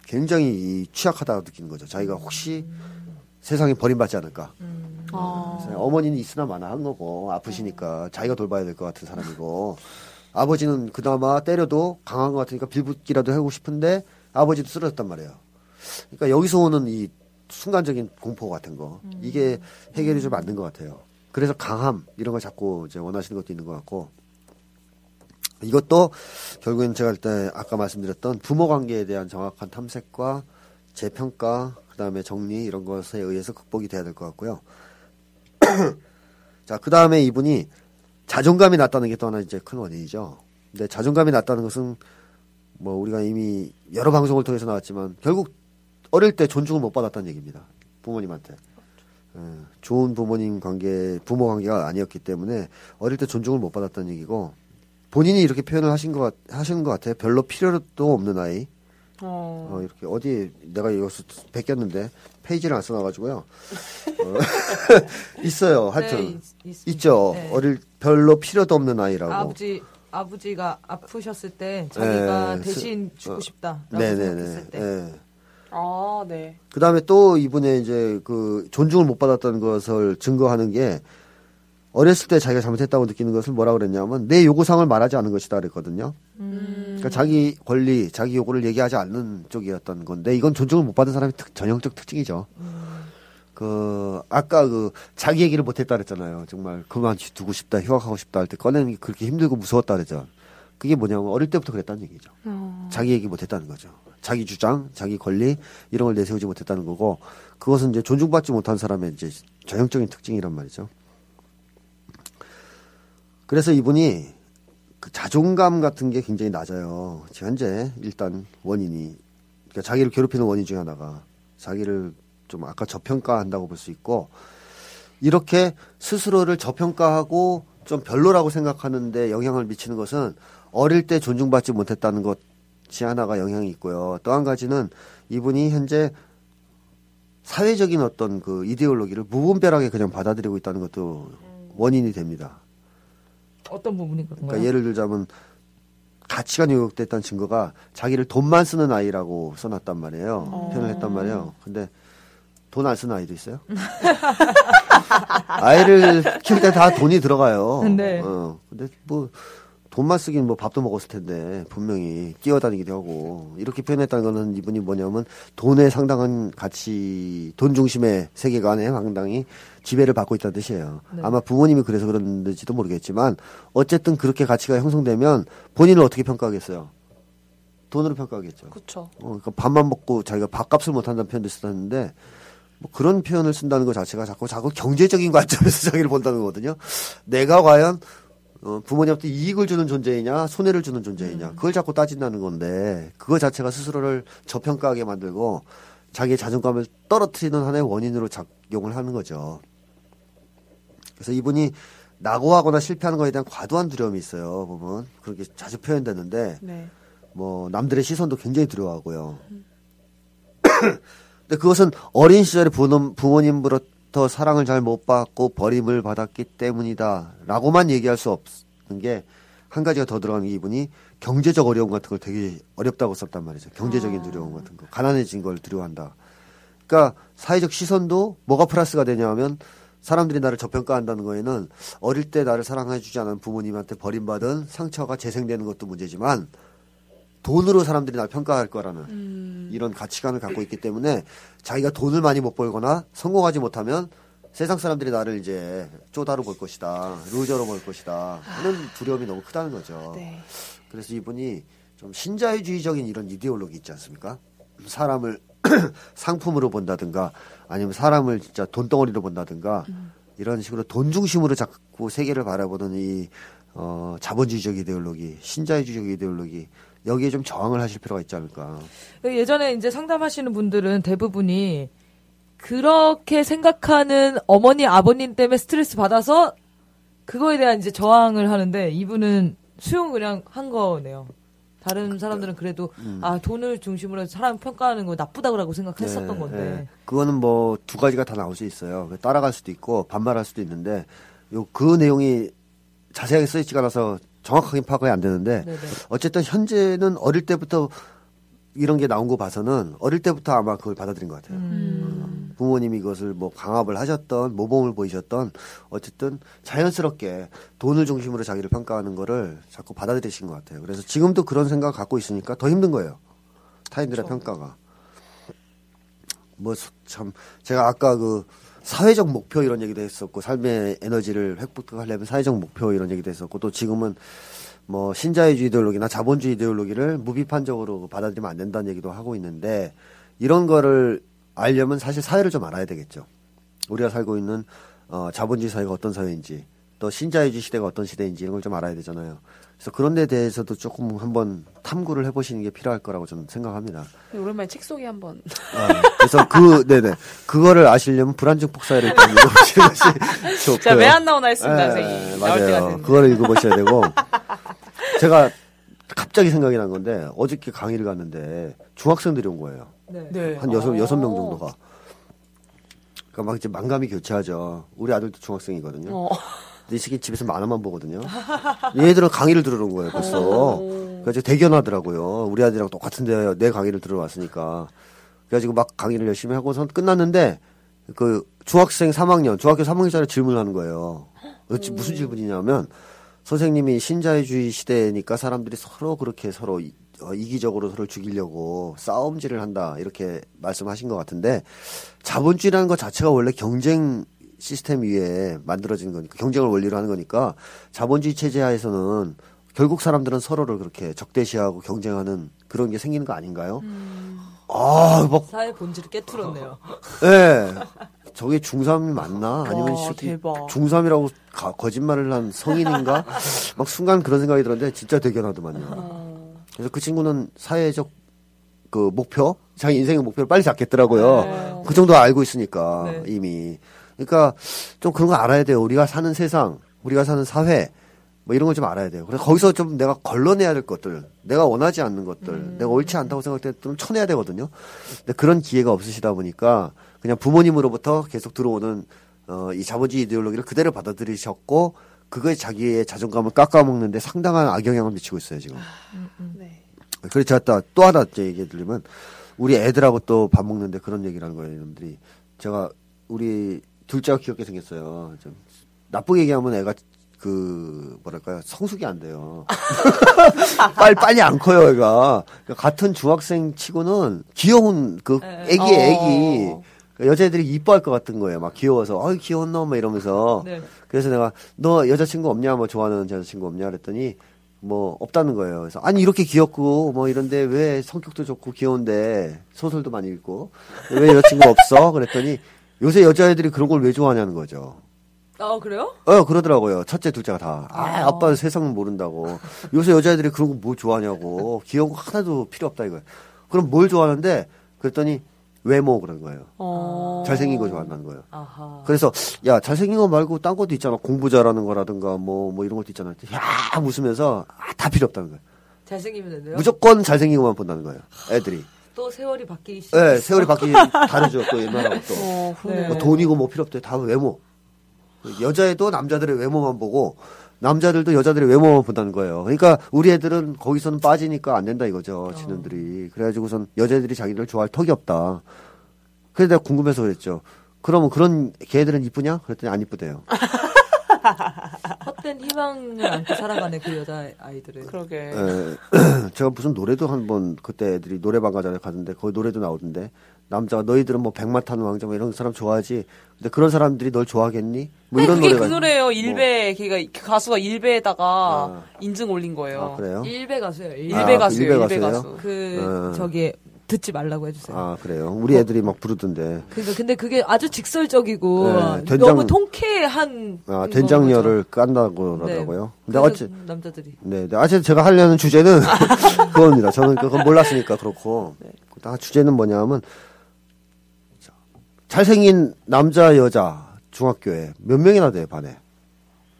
굉장히 취약하다고 느끼는 거죠. 자기가 혹시 세상에 버림받지 않을까. 어. 어머니는 있으나 마나 한 거고 아프시니까 자기가 돌봐야 될 것 같은 사람이고 아버지는 그나마 때려도 강한 것 같으니까 빌붙기라도 하고 싶은데 아버지도 쓰러졌단 말이에요. 그러니까 여기서 오는 이 순간적인 공포 같은 거 이게 해결이 좀 안 된 것 같아요. 그래서 강함 이런 걸 자꾸 이제 원하시는 것도 있는 것 같고 이것도 결국엔 제가 일단 아까 말씀드렸던 부모 관계에 대한 정확한 탐색과 재평가 그다음에 정리 이런 것에 의해서 극복이 돼야 될 것 같고요. 자, 그 다음에 이분이 자존감이 낮다는 게 또 하나 이제 큰 원인이죠. 근데 자존감이 낮다는 것은 뭐 우리가 이미 여러 방송을 통해서 나왔지만 결국 어릴 때 존중을 못 받았다는 얘기입니다. 부모님한테. 좋은 부모님 관계, 부모 관계가 아니었기 때문에 어릴 때 존중을 못 받았다는 얘기고 본인이 이렇게 표현을 하신 것, 하시는 것 같아요. 별로 필요도 없는 아이. 어. 어, 이렇게, 어디, 내가 여기서 베꼈는데, 페이지를 안 써놔가지고요. 어, 있어요, 하여튼. 네, 있, 있죠. 네. 어릴, 별로 필요도 없는 아이라고. 아버지, 아버지가 아프셨을 때, 자기가 네, 대신 스, 죽고 어, 싶다. 네네네. 네. 아, 네. 그 다음에 또 이분의 이제 그 존중을 못 받았던 것을 증거하는 게, 어렸을 때 자기가 잘못했다고 느끼는 것을 뭐라 그랬냐면 내 요구사항을 말하지 않은 것이다 그랬거든요. 음. 그러니까 자기 권리, 자기 요구를 얘기하지 않는 쪽이었던 건데 이건 존중을 못 받은 사람의 특, 전형적 특징이죠. 음. 그 아까 그 자기 얘기를 못했다 그랬잖아요. 정말 그만 두고 싶다, 휴학하고 싶다 할 때 꺼내는 게 그렇게 힘들고 무서웠다 그랬죠. 그게 뭐냐면 어릴 때부터 그랬다는 얘기죠. 어. 자기 얘기 못했다는 거죠. 자기 주장, 자기 권리 이런 걸 내세우지 못했다는 거고 그것은 이제 존중받지 못한 사람의 이제 전형적인 특징이란 말이죠. 그래서 이분이 그 자존감 같은 게 굉장히 낮아요. 현재 일단 원인이 그러니까 자기를 괴롭히는 원인 중에 하나가 자기를 좀 아까 저평가한다고 볼 수 있고 이렇게 스스로를 저평가하고 좀 별로라고 생각하는데 영향을 미치는 것은 어릴 때 존중받지 못했다는 것이 하나가 영향이 있고요. 또 한 가지는 이분이 현재 사회적인 어떤 그 이데올로기를 무분별하게 그냥 받아들이고 있다는 것도 원인이 됩니다. 어떤 부분인 건가요? 그러니까 예를 들자면 가치가 요격됐다는 증거가 자기를 돈만 쓰는 아이라고 써놨단 말이에요. 어... 표현을 했단 말이에요. 근데 돈 안 쓰는 아이도 있어요. 아이를 키울 때 다 돈이 들어가요. 네. 어, 근데 뭐 돈만 쓰긴 뭐 밥도 먹었을 텐데 분명히 뛰어다니기도 하고 이렇게 표현했다는 거는 이분이 뭐냐면 돈에 상당한 가치, 돈 중심의 세계관에 상당히 지배를 받고 있다는 뜻이에요. 네. 아마 부모님이 그래서 그런지도 모르겠지만 어쨌든 그렇게 가치가 형성되면 본인을 어떻게 평가하겠어요? 돈으로 평가하겠죠. 그렇죠. 어, 그러니까 밥만 먹고 자기가 밥값을 못한다는 표현도 쓰는데 뭐 그런 표현을 쓴다는 것 자체가 자꾸 자꾸 경제적인 관점에서 자기를 본다는 거거든요. 내가 과연 어, 부모님한테 이익을 주는 존재이냐 손해를 주는 존재이냐 음. 그걸 자꾸 따진다는 건데 그거 자체가 스스로를 저평가하게 만들고 자기의 자존감을 떨어뜨리는 하나의 원인으로 작용을 하는 거죠. 그래서 이분이 낙오하거나 실패하는 것에 대한 과도한 두려움이 있어요. 보면 그렇게 자주 표현되는데 네. 뭐 남들의 시선도 굉장히 두려워하고요. 음. 근데 그것은 어린 시절에 부모, 부모님으로 더 사랑을 잘 못 받고 버림을 받았기 때문이다 라고만 얘기할 수 없는 게 한 가지가 더 들어가는 게 이분이 경제적 어려움 같은 걸 되게 어렵다고 썼단 말이죠. 경제적인 두려움 같은 거 가난해진 걸 두려워한다. 그러니까 사회적 시선도 뭐가 플러스가 되냐 하면 사람들이 나를 저평가한다는 거에는 어릴 때 나를 사랑해주지 않은 부모님한테 버림받은 상처가 재생되는 것도 문제지만 돈으로 사람들이 날 평가할 거라는 음. 이런 가치관을 갖고 있기 때문에 자기가 돈을 많이 못 벌거나 성공하지 못하면 세상 사람들이 나를 이제 쪼다로 볼 것이다. 루저로 볼 것이다. 하는 두려움이 너무 크다는 거죠. 네. 그래서 이분이 좀 신자유주의적인 이런 이데올로기 있지 않습니까? 사람을 상품으로 본다든가 아니면 사람을 진짜 돈덩어리로 본다든가 음. 이런 식으로 돈 중심으로 자꾸 세계를 바라보는 이 어, 자본주의적 이데올로기, 신자유주의적 이데올로기 여기에 좀 저항을 하실 필요가 있지 않을까. 예전에 이제 상담하시는 분들은 대부분이 그렇게 생각하는 어머니, 아버님 때문에 스트레스 받아서 그거에 대한 이제 저항을 하는데 이분은 수용 그냥 한 거네요. 다른 사람들은 그래도 음. 아 돈을 중심으로 사람 평가하는 거 나쁘다고 생각했었던 네, 건데 네. 그거는 뭐 두 가지가 다 나올 수 있어요. 따라갈 수도 있고 반말할 수도 있는데 요 그 내용이 자세하게 써있지가 않아서 정확하게 파악이 안 되는데 네네. 어쨌든 현재는 어릴 때부터 이런 게 나온 거 봐서는 어릴 때부터 아마 그걸 받아들인 것 같아요. 음. 부모님이 그것을 뭐 강압을 하셨던 모범을 보이셨던 어쨌든 자연스럽게 돈을 중심으로 자기를 평가하는 거를 자꾸 받아들이신 것 같아요. 그래서 지금도 그런 생각을 갖고 있으니까 더 힘든 거예요. 타인들의 그렇죠. 평가가. 뭐 참 제가 아까 그 사회적 목표 이런 얘기도 했었고 삶의 에너지를 획득하려면 사회적 목표 이런 얘기도 했었고 또 지금은 뭐 신자유주의 이데올로기나 자본주의 이데올로기를 무비판적으로 받아들이면 안 된다는 얘기도 하고 있는데 이런 거를 알려면 사실 사회를 좀 알아야 되겠죠. 우리가 살고 있는 어, 자본주의 사회가 어떤 사회인지 또 신자유주의 시대가 어떤 시대인지 이런 걸 좀 알아야 되잖아요. 그래서 그런 데 대해서도 조금 한번 탐구를 해보시는 게 필요할 거라고 저는 생각합니다. 오랜만에 책 소개 한번. 아, 그래서 그, 네네. 그거를 아시려면 불안증폭사회를 읽어보시는 것이 좋고요. 자, 왜 안 나오나 했습니다, 선생님. 맞아요. 그거를 읽어보셔야 되고. 제가 갑자기 생각이 난 건데 어저께 강의를 갔는데 중학생들이 온 거예요. 네. 한 여섯, 여섯 명 정도가. 그러니까 막 이제 만감이 교차하죠. 우리 아들도 중학생이거든요. 어. 이 새끼 집에서 만화만 보거든요. 얘들은 강의를 들으러 온 거예요, 벌써. 그래서 대견하더라고요. 우리 아들이랑 똑같은데 내 강의를 들으러 왔으니까. 그래가지고 막 강의를 열심히 하고서 끝났는데 그 중학생 삼 학년, 중학교 삼 학년짜리 질문을 하는 거예요. 그래서 무슨 질문이냐면 선생님이 신자유주의 시대니까 사람들이 서로 그렇게 서로 이기적으로 서로 죽이려고 싸움질을 한다 이렇게 말씀하신 것 같은데 자본주의라는 것 자체가 원래 경쟁 시스템 위에 만들어진 거니까 경쟁을 원리로 하는 거니까 자본주의 체제 하에서는 결국 사람들은 서로를 그렇게 적대시하고 경쟁하는 그런 게 생기는 거 아닌가요? 음... 아, 막 사회 본질을 깨트렸네요. 예. 네. 저게 중삼이 맞나? 아니면 와, 대박. 중삼이라고 가, 거짓말을 한 성인인가? 막 순간 그런 생각이 들었는데 진짜 대견하더만요. 그래서 그 친구는 사회적 그 목표, 자기 인생의 목표를 빨리 잡겠더라고요. 네. 그 정도 알고 있으니까 네. 이미. 그러니까 좀 그런 거 알아야 돼요. 우리가 사는 세상, 우리가 사는 사회 뭐 이런 걸 좀 알아야 돼요. 그래서 거기서 좀 내가 걸러내야 될 것들, 내가 원하지 않는 것들, 음. 내가 옳지 않다고 생각될 때 좀 쳐내야 되거든요. 근데 그런 기회가 없으시다 보니까 그냥 부모님으로부터 계속 들어오는 어, 이 자본주의 이데올로기를 그대로 받아들이셨고 그거에 자기의 자존감을 깎아먹는데 상당한 악영향을 미치고 있어요 지금. 음, 음, 네. 그래서 제가 또 하나 얘기해 드리면 우리 애들하고 또 밥 먹는데 그런 얘기를 하는 거예요. 이놈들이. 제가 우리 둘째가 귀엽게 생겼어요. 좀 나쁘게 얘기하면 애가 그 뭐랄까요 성숙이 안 돼요. 빨리 빨리 안 커요 애가. 그러니까 같은 중학생 치고는 귀여운 그 애기 애기. 여자애들이 이뻐할 것 같은 거예요. 막 귀여워서, 어이, 귀여웠나? 막 이러면서. 네. 그래서 내가, 너 여자친구 없냐? 뭐 좋아하는 여자친구 없냐? 그랬더니, 뭐, 없다는 거예요. 그래서, 아니, 이렇게 귀엽고, 뭐 이런데 왜 성격도 좋고 귀여운데, 소설도 많이 읽고, 왜 여자친구 없어? 그랬더니, 요새 여자애들이 그런 걸 왜 좋아하냐는 거죠. 아, 그래요? 어, 그러더라고요. 첫째, 둘째가 다. 아, 아 아빠는 세상은 모른다고. 요새 여자애들이 그런 거 뭐 좋아하냐고. 귀여운 거 하나도 필요 없다 이거예요. 그럼 뭘 좋아하는데? 그랬더니, 외모 그런 거예요. 어... 잘생긴 거 좋아한다는 거예요. 아하. 그래서 야 잘생긴 거 말고 딴 것도 있잖아. 공부 잘하는 거라든가 뭐뭐 뭐 이런 것도 있잖아. 야 웃으면서 아, 다 필요 없다는 거예요. 잘생기면 되네요. 무조건 잘생긴 것만 본다는 거예요. 애들이. 또 세월이 바뀌기 시작. 네, 세월이 바뀌기 다르죠. 또 옛날하고 또 어, 네. 뭐 돈이고 뭐 필요 없대. 다 외모. 여자애도 남자들의 외모만 보고 남자들도 여자들의 외모만 본다는 거예요. 그러니까 우리 애들은 거기서는 빠지니까 안 된다 이거죠. 지놈들이. 그래가지고선 여자애들이 자기를 좋아할 턱이 없다. 그래서 내가 궁금해서 그랬죠. 그러면 그런 걔들은 이쁘냐? 그랬더니 안 이쁘대요. 헛된 희망을 안고 살아가네 그 여자아이들은. 그러게. 에, 제가 무슨 노래도 한번 그때 애들이 노래방 가자고 갔는데 거기 노래도 나오던데 남자가 너희들은 뭐 백마 타는 왕자 뭐 이런 사람 좋아하지. 근데 그런 사람들이 널 좋아하겠니? 뭐 이런 노래가. 그게 그 노래예요. 일베. 걔가 가수가 일베에다가 아. 인증 올린 거예요. 아, 그래요? 일베 가수예요. 일베 아, 가수예요. 일베, 일베 가수. 그 아. 저기 듣지 말라고 해주세요. 아, 그래요? 우리 애들이 막 부르던데. 그러니까 근데 그게 아주 직설적이고 네, 된장, 너무 통쾌한. 아, 된장녀를 깐다고 그러더라고요. 네. 근데 어째 남자들이. 네, 아직 제가 하려는 주제는 그겁니다. 저는 그건 몰랐으니까 그렇고. 네. 아, 주제는 뭐냐면 잘생긴 남자 여자 중학교에 몇 명이나 돼요 반에?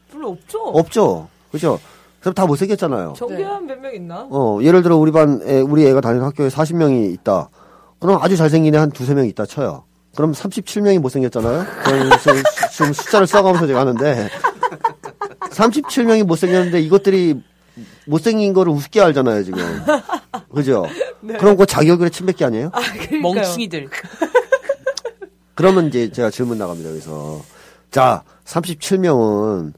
별로 없죠. 없죠. 그렇죠. 그럼 다 못생겼잖아요. 정규한 네. 몇 명 있나? 어, 예를 들어 우리 반에 우리 애가 다니는 학교에 사십 명이 있다. 그럼 아주 잘생긴 애 한 두세 명 있다 쳐요. 그럼 삼십칠 명이 못생겼잖아요. 지금 숫자를 써가면서 제가 하는데 삼십칠 명이 못생겼는데 이것들이 못생긴 거를 웃게 알잖아요 지금. 그죠? 네. 그럼 그거 자기 얼굴에 침 뱉기 아니에요? 아, 멍충이들. 그러면 이제 제가 질문 나갑니다. 그래서 자 삼십칠 명은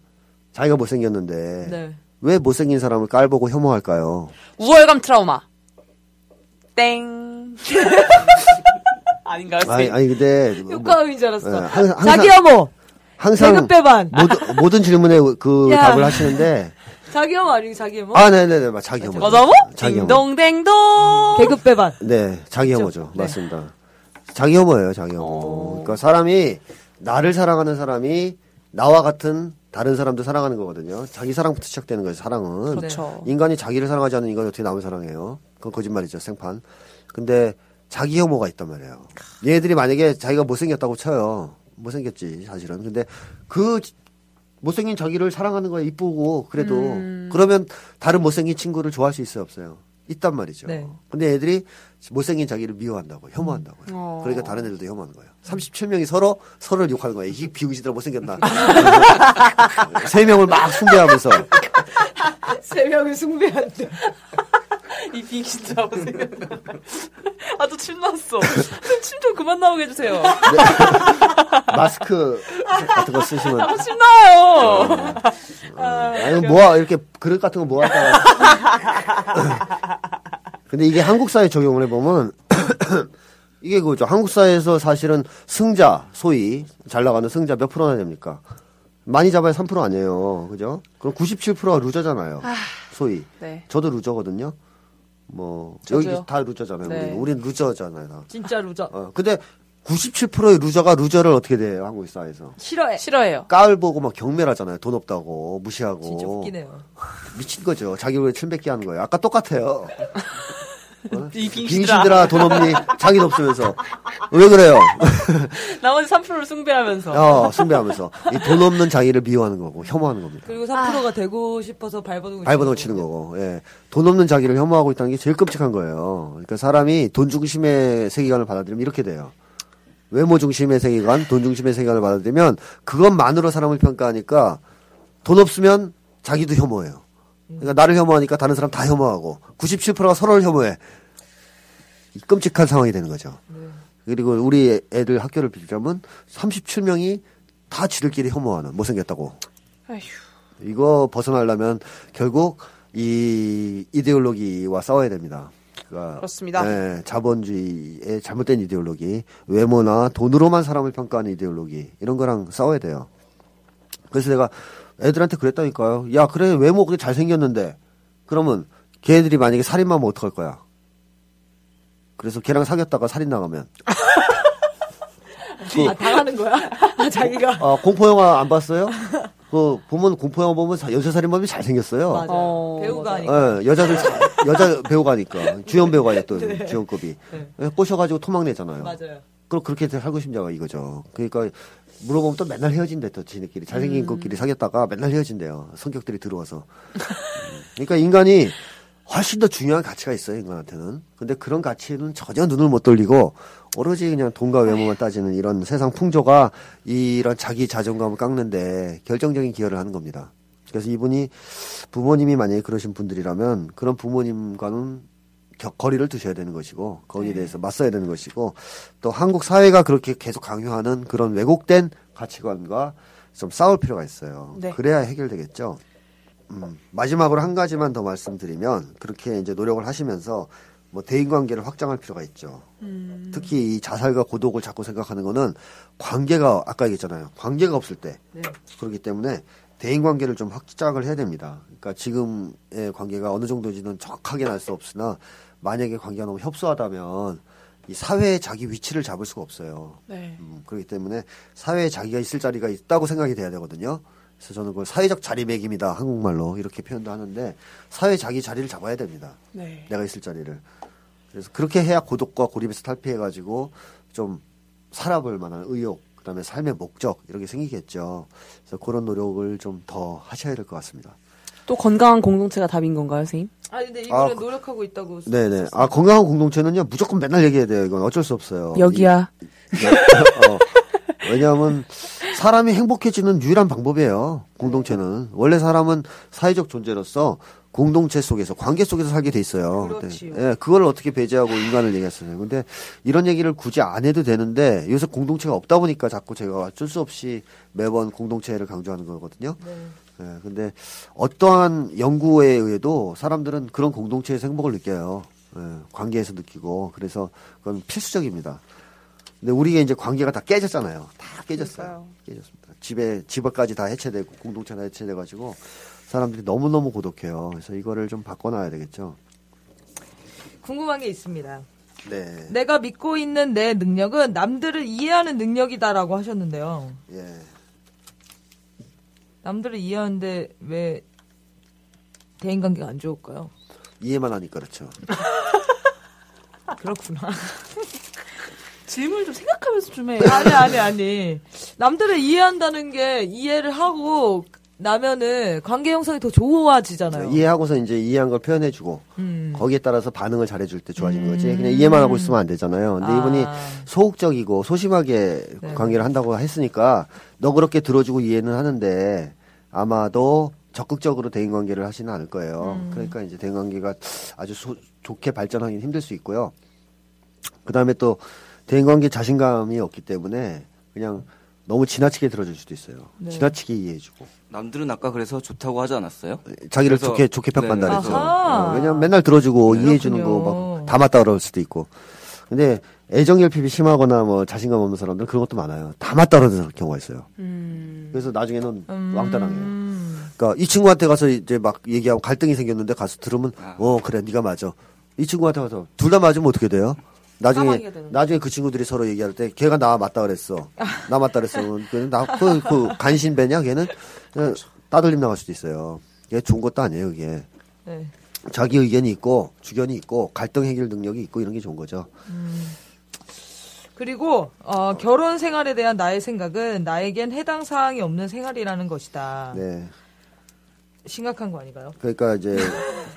자기가 못생겼는데 네. 왜 못생긴 사람을 깔보고 혐오할까요? 우월감 트라우마. 땡. 아닌가요? 아니, 아니 근데 효과음인 줄 알았어. 항상, 항상, 자기 혐오. 항상 배급 배반. 모든, 모든 질문에 그 야. 답을 하시는데. 자기 혐오 아니고 자기 혐오? 아, 네네네, 맞 자기 혐오. 맞아, 뭐? 자기 혐오. 딩동댕동. 배급 배반. 네, 자기 혐오죠. 네. 맞습니다. 자기 혐오예요, 자기 혐오. 오. 그러니까 사람이 나를 사랑하는 사람이 나와 같은 다른 사람도 사랑하는 거거든요. 자기 사랑부터 시작되는 거죠. 사랑은 그렇죠. 인간이 자기를 사랑하지 않는 인간이 어떻게 남을 사랑해요? 그건 거짓말이죠. 생판. 근데 자기 혐오가 있단 말이에요. 얘들이 만약에 자기가 못생겼다고 쳐요. 못생겼지 사실은. 근데 그 못생긴 자기를 사랑하는 거에 이쁘고 그래도 음... 그러면 다른 못생긴 친구를 좋아할 수 있어요? 없어요? 있단 말이죠. 네. 근데 애들이 못생긴 자기를 미워한다고, 혐오한다고요. 음. 어. 그러니까 다른 애들도 혐오하는 거예요. 삼십칠 명이 서로, 서로를 욕하는 거예요. 이 비웃이더라 못생겼나. 세 명을 막 숭배하면서. 세 명을 숭배한다. 이 비웃이더라 못생겼나. 아, 또 침 났어. 침 좀 그만 나오게 해주세요. 네. 마스크 같은 거 쓰시면. 아, 침 나와요. 어. 아, 아니, 모아, 이렇게 그릇 같은 거 모았다가. 근데 이게 한국 사회 적용을 해보면, 이게 그죠. 한국 사회에서 사실은 승자, 소위, 잘 나가는 승자 몇 프로나 됩니까? 많이 잡아야 삼 퍼센트 아니에요. 그죠? 그럼 구십칠 퍼센트가 루저잖아요. 소위. 네. 저도 루저거든요. 뭐, 저도요? 여기 다 루저잖아요. 네. 우리. 우린 루저잖아요. 다. 진짜 루저. 어, 근데 구십칠 퍼센트의 루저가 루저를 어떻게 돼요? 한국 사회에서. 싫어해. 싫어해요. 까을 보고 막 경멸하잖아요. 돈 없다고, 무시하고. 진짜 웃기네요. 미친 거죠. 자기 얼굴에 침 뱉기 하는 거예요. 아까 똑같아요. 어? 빙신들아 돈 없니? 자기도 없으면서 왜 그래요? 나머지 삼 퍼센트를 숭배하면서 어, 숭배하면서 이 돈 없는 자기를 미워하는 거고 혐오하는 겁니다. 그리고 삼 퍼센트가 아. 되고 싶어서 발버둥을 발버둥 치는 거고, 예. 돈 없는 자기를 혐오하고 있다는 게 제일 끔찍한 거예요. 그러니까 사람이 돈 중심의 세계관을 받아들이면 이렇게 돼요. 외모 중심의 세계관, 돈 중심의 세계관을 받아들이면 그것만으로 사람을 평가하니까 돈 없으면 자기도 혐오해요. 그러니까 나를 혐오하니까 다른 사람 다 혐오하고 구십칠 퍼센트가 서로를 혐오해. 끔찍한 상황이 되는 거죠. 네. 그리고 우리 애들 학교를 빌자면 삼십칠 명이 다 지들끼리 혐오하는 못생겼다고. 아휴. 이거 벗어나려면 결국 이 이데올로기와 싸워야 됩니다. 그러니까 그렇습니다. 네, 자본주의의 잘못된 이데올로기, 외모나 돈으로만 사람을 평가하는 이데올로기 이런 거랑 싸워야 돼요. 그래서 내가 애들한테 그랬다니까요. 야, 그래, 외모 그렇게 잘생겼는데. 그러면, 걔들이 만약에 살인마면 어떡할 거야? 그래서 걔랑 사귀었다가 살인 나가면. 그, 아, 당하는 거야? 아, 자기가? 아, 공포영화 안 봤어요? 그, 보면, 공포영화 보면 연쇄살인범이 잘생겼어요. 맞아. 어, 배우가 하니까. 예, 여자들, 여자 배우가 하니까. 주연 배우가 또, 네. 주연급이. 네. 꼬셔가지고 토막 내잖아요. 맞아요. 그럼 그렇게 살고 싶냐고 이거죠. 그러니까, 물어보면 또 맨날 헤어진대, 또 지네끼리. 잘생긴 것끼리 사귀었다가 맨날 헤어진대요. 성격들이 들어와서. 그러니까 인간이 훨씬 더 중요한 가치가 있어요, 인간한테는. 근데 그런 가치는 전혀 눈을 못 돌리고, 오로지 그냥 돈과 외모만 따지는 이런 세상 풍조가 이런 자기 자존감을 깎는데 결정적인 기여를 하는 겁니다. 그래서 이분이 부모님이 만약에 그러신 분들이라면 그런 부모님과는 거리를 두셔야 되는 것이고 거기에 네. 대해서 맞서야 되는 것이고 또 한국 사회가 그렇게 계속 강요하는 그런 왜곡된 가치관과 좀 싸울 필요가 있어요. 네. 그래야 해결되겠죠. 음, 마지막으로 한 가지만 더 말씀드리면 그렇게 이제 노력을 하시면서 뭐 대인관계를 확장할 필요가 있죠. 음. 특히 이 자살과 고독을 자꾸 생각하는 거는 관계가 아까 얘기했잖아요. 관계가 없을 때 네. 그렇기 때문에 대인관계를 좀 확장을 해야 됩니다. 그러니까 지금의 관계가 어느 정도인지는 정확하게 알 수 없으나 만약에 관계가 너무 협소하다면 이 사회에 자기 위치를 잡을 수가 없어요. 네. 음, 그렇기 때문에 사회에 자기가 있을 자리가 있다고 생각이 돼야 되거든요. 그래서 저는 그걸 사회적 자리매김이다, 한국말로 이렇게 표현도 하는데, 사회에 자기 자리를 잡아야 됩니다. 네. 내가 있을 자리를. 그래서 그렇게 해야 고독과 고립에서 탈피해가지고 좀 살아볼 만한 의욕, 그 다음에 삶의 목적 이런 게 생기겠죠. 그래서 그런 노력을 좀 더 하셔야 될 것 같습니다. 또 건강한 공동체가 답인 건가요, 선생님? 아, 근데 이거를 아, 노력하고 있다고. 네네. 아, 건강한 공동체는요, 무조건 맨날 얘기해야 돼요. 이건 어쩔 수 없어요. 여기야. 이, 어, 왜냐하면 사람이 행복해지는 유일한 방법이에요. 공동체는. 원래 사람은 사회적 존재로서 공동체 속에서, 관계 속에서 살게 돼 있어요. 그렇지요. 네. 예, 그걸 어떻게 배제하고 인간을 얘기했어요. 근데 이런 얘기를 굳이 안 해도 되는데, 요새 공동체가 없다 보니까 자꾸 제가 어쩔 수 없이 매번 공동체를 강조하는 거거든요. 네. 예, 근데 어떠한 연구에 의해도 사람들은 그런 공동체에서 행복을 느껴요. 예, 관계에서 느끼고. 그래서 그건 필수적입니다. 근데 우리가 이제 관계가 다 깨졌잖아요. 다 깨졌어요. 그러니까요. 깨졌습니다. 집에, 집까지 다 해체되고, 공동체가 해체돼가지고, 사람들이 너무너무 고독해요. 그래서 이거를 좀 바꿔놔야 되겠죠. 궁금한 게 있습니다. 네. 내가 믿고 있는 내 능력은 남들을 이해하는 능력이다라고 하셨는데요. 예. 남들을 이해하는데 왜 대인관계가 안 좋을까요? 이해만 하니까 그렇죠. 그렇구나. 질문을 좀 생각하면서 좀 해. 아니 아니 아니. 남들을 이해한다는 게, 이해를 하고 나면은 관계 형성이 더 좋아지잖아요. 이해하고서 이제 이해한 걸 표현해주고, 음. 거기에 따라서 반응을 잘해줄 때 좋아지는 음. 거지. 그냥 이해만 하고 있으면 안 되잖아요. 근데 아. 이분이 소극적이고 소심하게 네. 관계를 한다고 했으니까, 너그럽게 들어주고 이해는 하는데 아마도 적극적으로 대인관계를 하지는 않을 거예요. 음. 그러니까 이제 대인관계가 아주 소, 좋게 발전하기는 힘들 수 있고요. 그 다음에 또 대인관계 자신감이 없기 때문에 그냥 너무 지나치게 들어줄 수도 있어요. 네. 지나치게 이해해주고. 남들은 아까 그래서 좋다고 하지 않았어요? 자기를 좋게 좋게 평가한다 그래서. 어, 왜냐면 맨날 들어주고 네, 이해해주는 거 막 다 맞다 그럴 수도 있고. 근데 애정결핍이 심하거나 뭐 자신감 없는 사람들은 그런 것도 많아요. 다 맞다 그러는 경우가 있어요. 음. 그래서 나중에는 음. 왕따당해요. 그러니까 이 친구한테 가서 이제 막 얘기하고 갈등이 생겼는데 가서 들으면 아. 어 그래 네가 맞아. 이 친구한테 가서 둘 다 맞으면 어떻게 돼요? 나중에, 나중에 그 친구들이 서로 얘기할 때, 걔가 나 맞다 그랬어. 나 맞다 그랬어. 나, 그, 그, 간신배냐, 걔는? 따돌림 나갈 수도 있어요. 걔 좋은 것도 아니에요, 그게. 네. 자기 의견이 있고, 주견이 있고, 갈등 해결 능력이 있고, 이런 게 좋은 거죠. 음. 그리고, 어, 결혼 생활에 대한 나의 생각은 나에겐 해당 사항이 없는 생활이라는 것이다. 네. 심각한 거 아닌가요? 그러니까 이제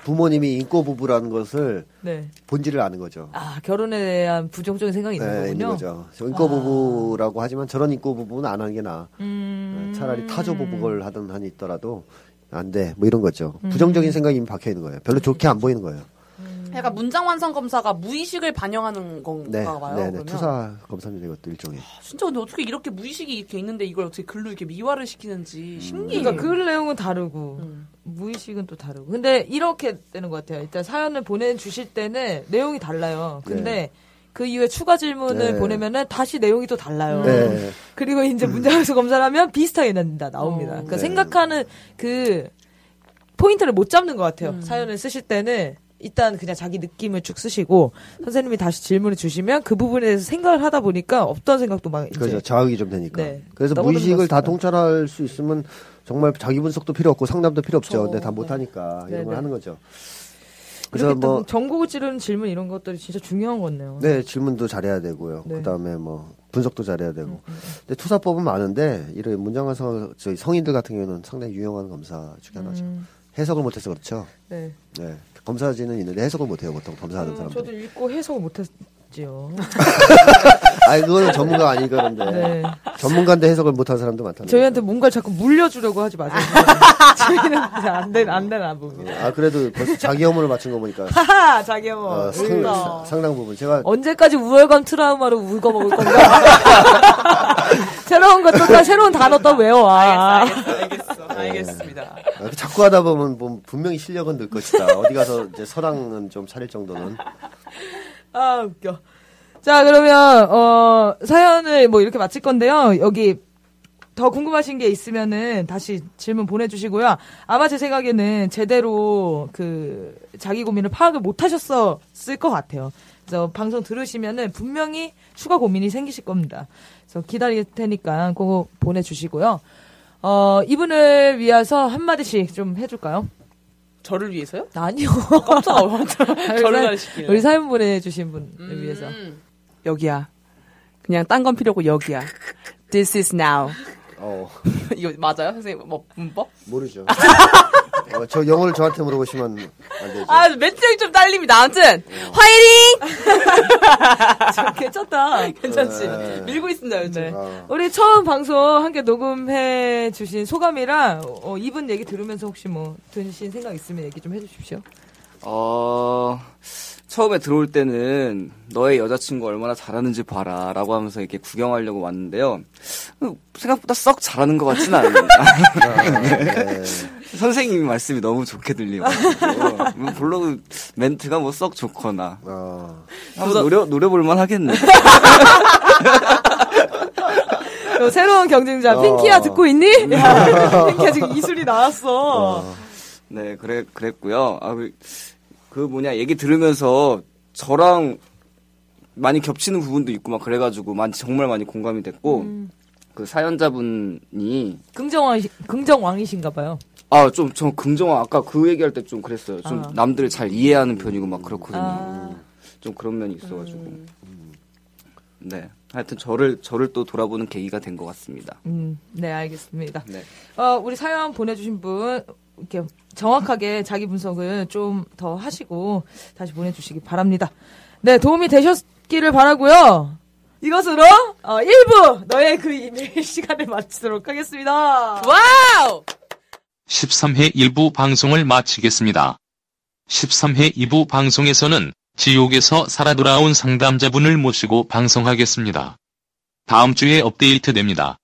부모님이 인꼬부부라는 것을 네. 본질을 아는 거죠. 아, 결혼에 대한 부정적인 생각이 네, 있는 거군요. 있는 거죠. 인꼬부부라고 아. 하지만 저런 인꼬부부는 안 하는 게 나아. 음... 차라리 타조부부를 하든 한이 있더라도 안 돼. 뭐 이런 거죠. 음... 부정적인 생각이 이미 박혀 있는 거예요. 별로 좋게 안 보이는 거예요. 음... 그러니까 문장완성검사가 무의식을 반영하는 건가 네, 봐요. 네, 네. 투사 검사입니다. 이것도 일종의. 아, 진짜 근데 어떻게 이렇게 무의식이 이렇게 있는데 이걸 어떻게 글로 이렇게 미화를 시키는지 신기해요. 음. 그러니까 그 내용은 다르고 음. 무의식은 또 다르고. 근데 이렇게 되는 것 같아요. 일단 사연을 보내주실 때는 내용이 달라요. 근데 네. 그 이후에 추가 질문을 네. 보내면은 다시 내용이 또 달라요. 네. 그리고 이제 문장에서 검사를 하면 비슷하게 난다, 나옵니다. 어. 그러니까 네. 생각하는 그 포인트를 못 잡는 것 같아요. 음. 사연을 쓰실 때는. 일단 그냥 자기 느낌을 쭉 쓰시고 선생님이 다시 질문을 주시면 그 부분에 대해서 생각을 하다 보니까 없던 생각도 막 이제 그렇죠. 자극이 좀 되니까. 네. 그래서 무의식을 다 통찰할 수 있으면 정말 자기 분석도 필요 없고 상담도 필요 없죠. 그렇죠. 근데 다 못하니까 네. 이런 걸 하는 거죠. 그래서 뭐 전곡을 찌르는 질문 이런 것들이 진짜 중요한 거네요. 네, 질문도 잘해야 되고요. 네. 그다음에 뭐 분석도 잘해야 되고. 음. 근데 투사법은 많은데 이런 문장완성 저희 성인들 같은 경우는 상당히 유용한 검사 중에 하나죠. 음. 해석을 못해서 그렇죠. 네. 네. 검사지는 있는데 해석을 못해요, 보통 검사하는 음, 사람들. 저도 읽고 해석을 못했지요. 아니, 그거는 전문가 아니니까 그런데. 네. 전문가인데 해석을 못한 사람도 많다는 저희한테 거예요. 뭔가를 자꾸 물려주려고 하지 마세요. 저희는 안 되나, 안 되나, 부분. 아, 그래도 벌써 자기 혐오를 맞춘 거 보니까. 하하! 자기 혐오. 어, 상, 상당 부분. 제가. 언제까지 우월감 트라우마로 울고 먹을 건가? 새로운 것도 다, 새로운 단어 또 외워와. 알겠어, 알겠어, 알겠어. 알겠습니다. 네. 자꾸 하다 보면, 보면 분명히 실력은 늘 것이다. 어디 가서 이제 서랑은 좀 차릴 정도는. 아 웃겨. 자 그러면 어 사연을 뭐 이렇게 마칠 건데요. 여기 더 궁금하신 게 있으면은 다시 질문 보내주시고요. 아마 제 생각에는 제대로 그 자기 고민을 파악을 못 하셨었을 것 같아요. 그래서 방송 들으시면은 분명히 추가 고민이 생기실 겁니다. 그래서 기다릴 테니까 꼭 보내주시고요. 어, 이분을 위해서 한마디씩 좀 해줄까요? 저를 위해서요? 아니요. 깜짝 놀랐어요. 저를 가르치기. 우리 사연 보내주신 분을 음. 위해서. 여기야. 그냥 딴 건 필요 없고 여기야. This is now. 어. 이거 맞아요? 선생님, 뭐, 문법? 모르죠. 어, 저 영어를 저한테 물어보시면 안 되죠. 아, 멘트력이 좀 딸립니다. 아무튼, 어. 화이팅! 괜찮다. 괜찮지. 네. 밀고 있습니다, 요즘. 네. 아. 우리 처음 방송 함께 녹음해 주신 소감이랑, 어, 이분 얘기 들으면서 혹시 뭐, 드신 생각 있으면 얘기 좀 해 주십시오. 어, 처음에 들어올 때는 너의 여자친구 얼마나 잘하는지 봐라 라고 하면서 이렇게 구경하려고 왔는데요. 생각보다 썩 잘하는 것 같지는 않아요. 네. 선생님 말씀이 너무 좋게 들리고 블로그 멘트가 뭐 썩 좋거나 어. 한번 노려, 노려볼만 하겠네. 새로운 경쟁자 어. 핑키야 듣고 있니? 핑키야 지금 이 술이 나왔어. 어. 네, 그래, 그랬고요. 아, 그, 그 뭐냐, 얘기 들으면서 저랑 많이 겹치는 부분도 있고 막 그래가지고 많이, 정말 많이 공감이 됐고, 음. 그 사연자분이. 긍정왕, 긍정왕이신가봐요. 아, 좀, 저 긍정왕, 아까 그 얘기할 때 좀 그랬어요. 좀 아. 남들을 잘 이해하는 편이고 막 그렇거든요. 아. 좀 그런 면이 있어가지고. 음. 네. 하여튼 저를 저를 또 돌아보는 계기가 된 것 같습니다. 음, 네, 알겠습니다. 네. 어, 우리 사연 보내주신 분 이렇게 정확하게 자기 분석을 좀 더 하시고 다시 보내주시기 바랍니다. 네, 도움이 되셨기를 바라고요. 이것으로 어, 일 부 너의 그 이메일 시간을 마치도록 하겠습니다. 와우! 십삼 회 일 부 방송을 마치겠습니다. 십삼 회 이 부 방송에서는 지옥에서 살아 돌아온 상담자분을 모시고 방송하겠습니다. 다음 주에 업데이트됩니다.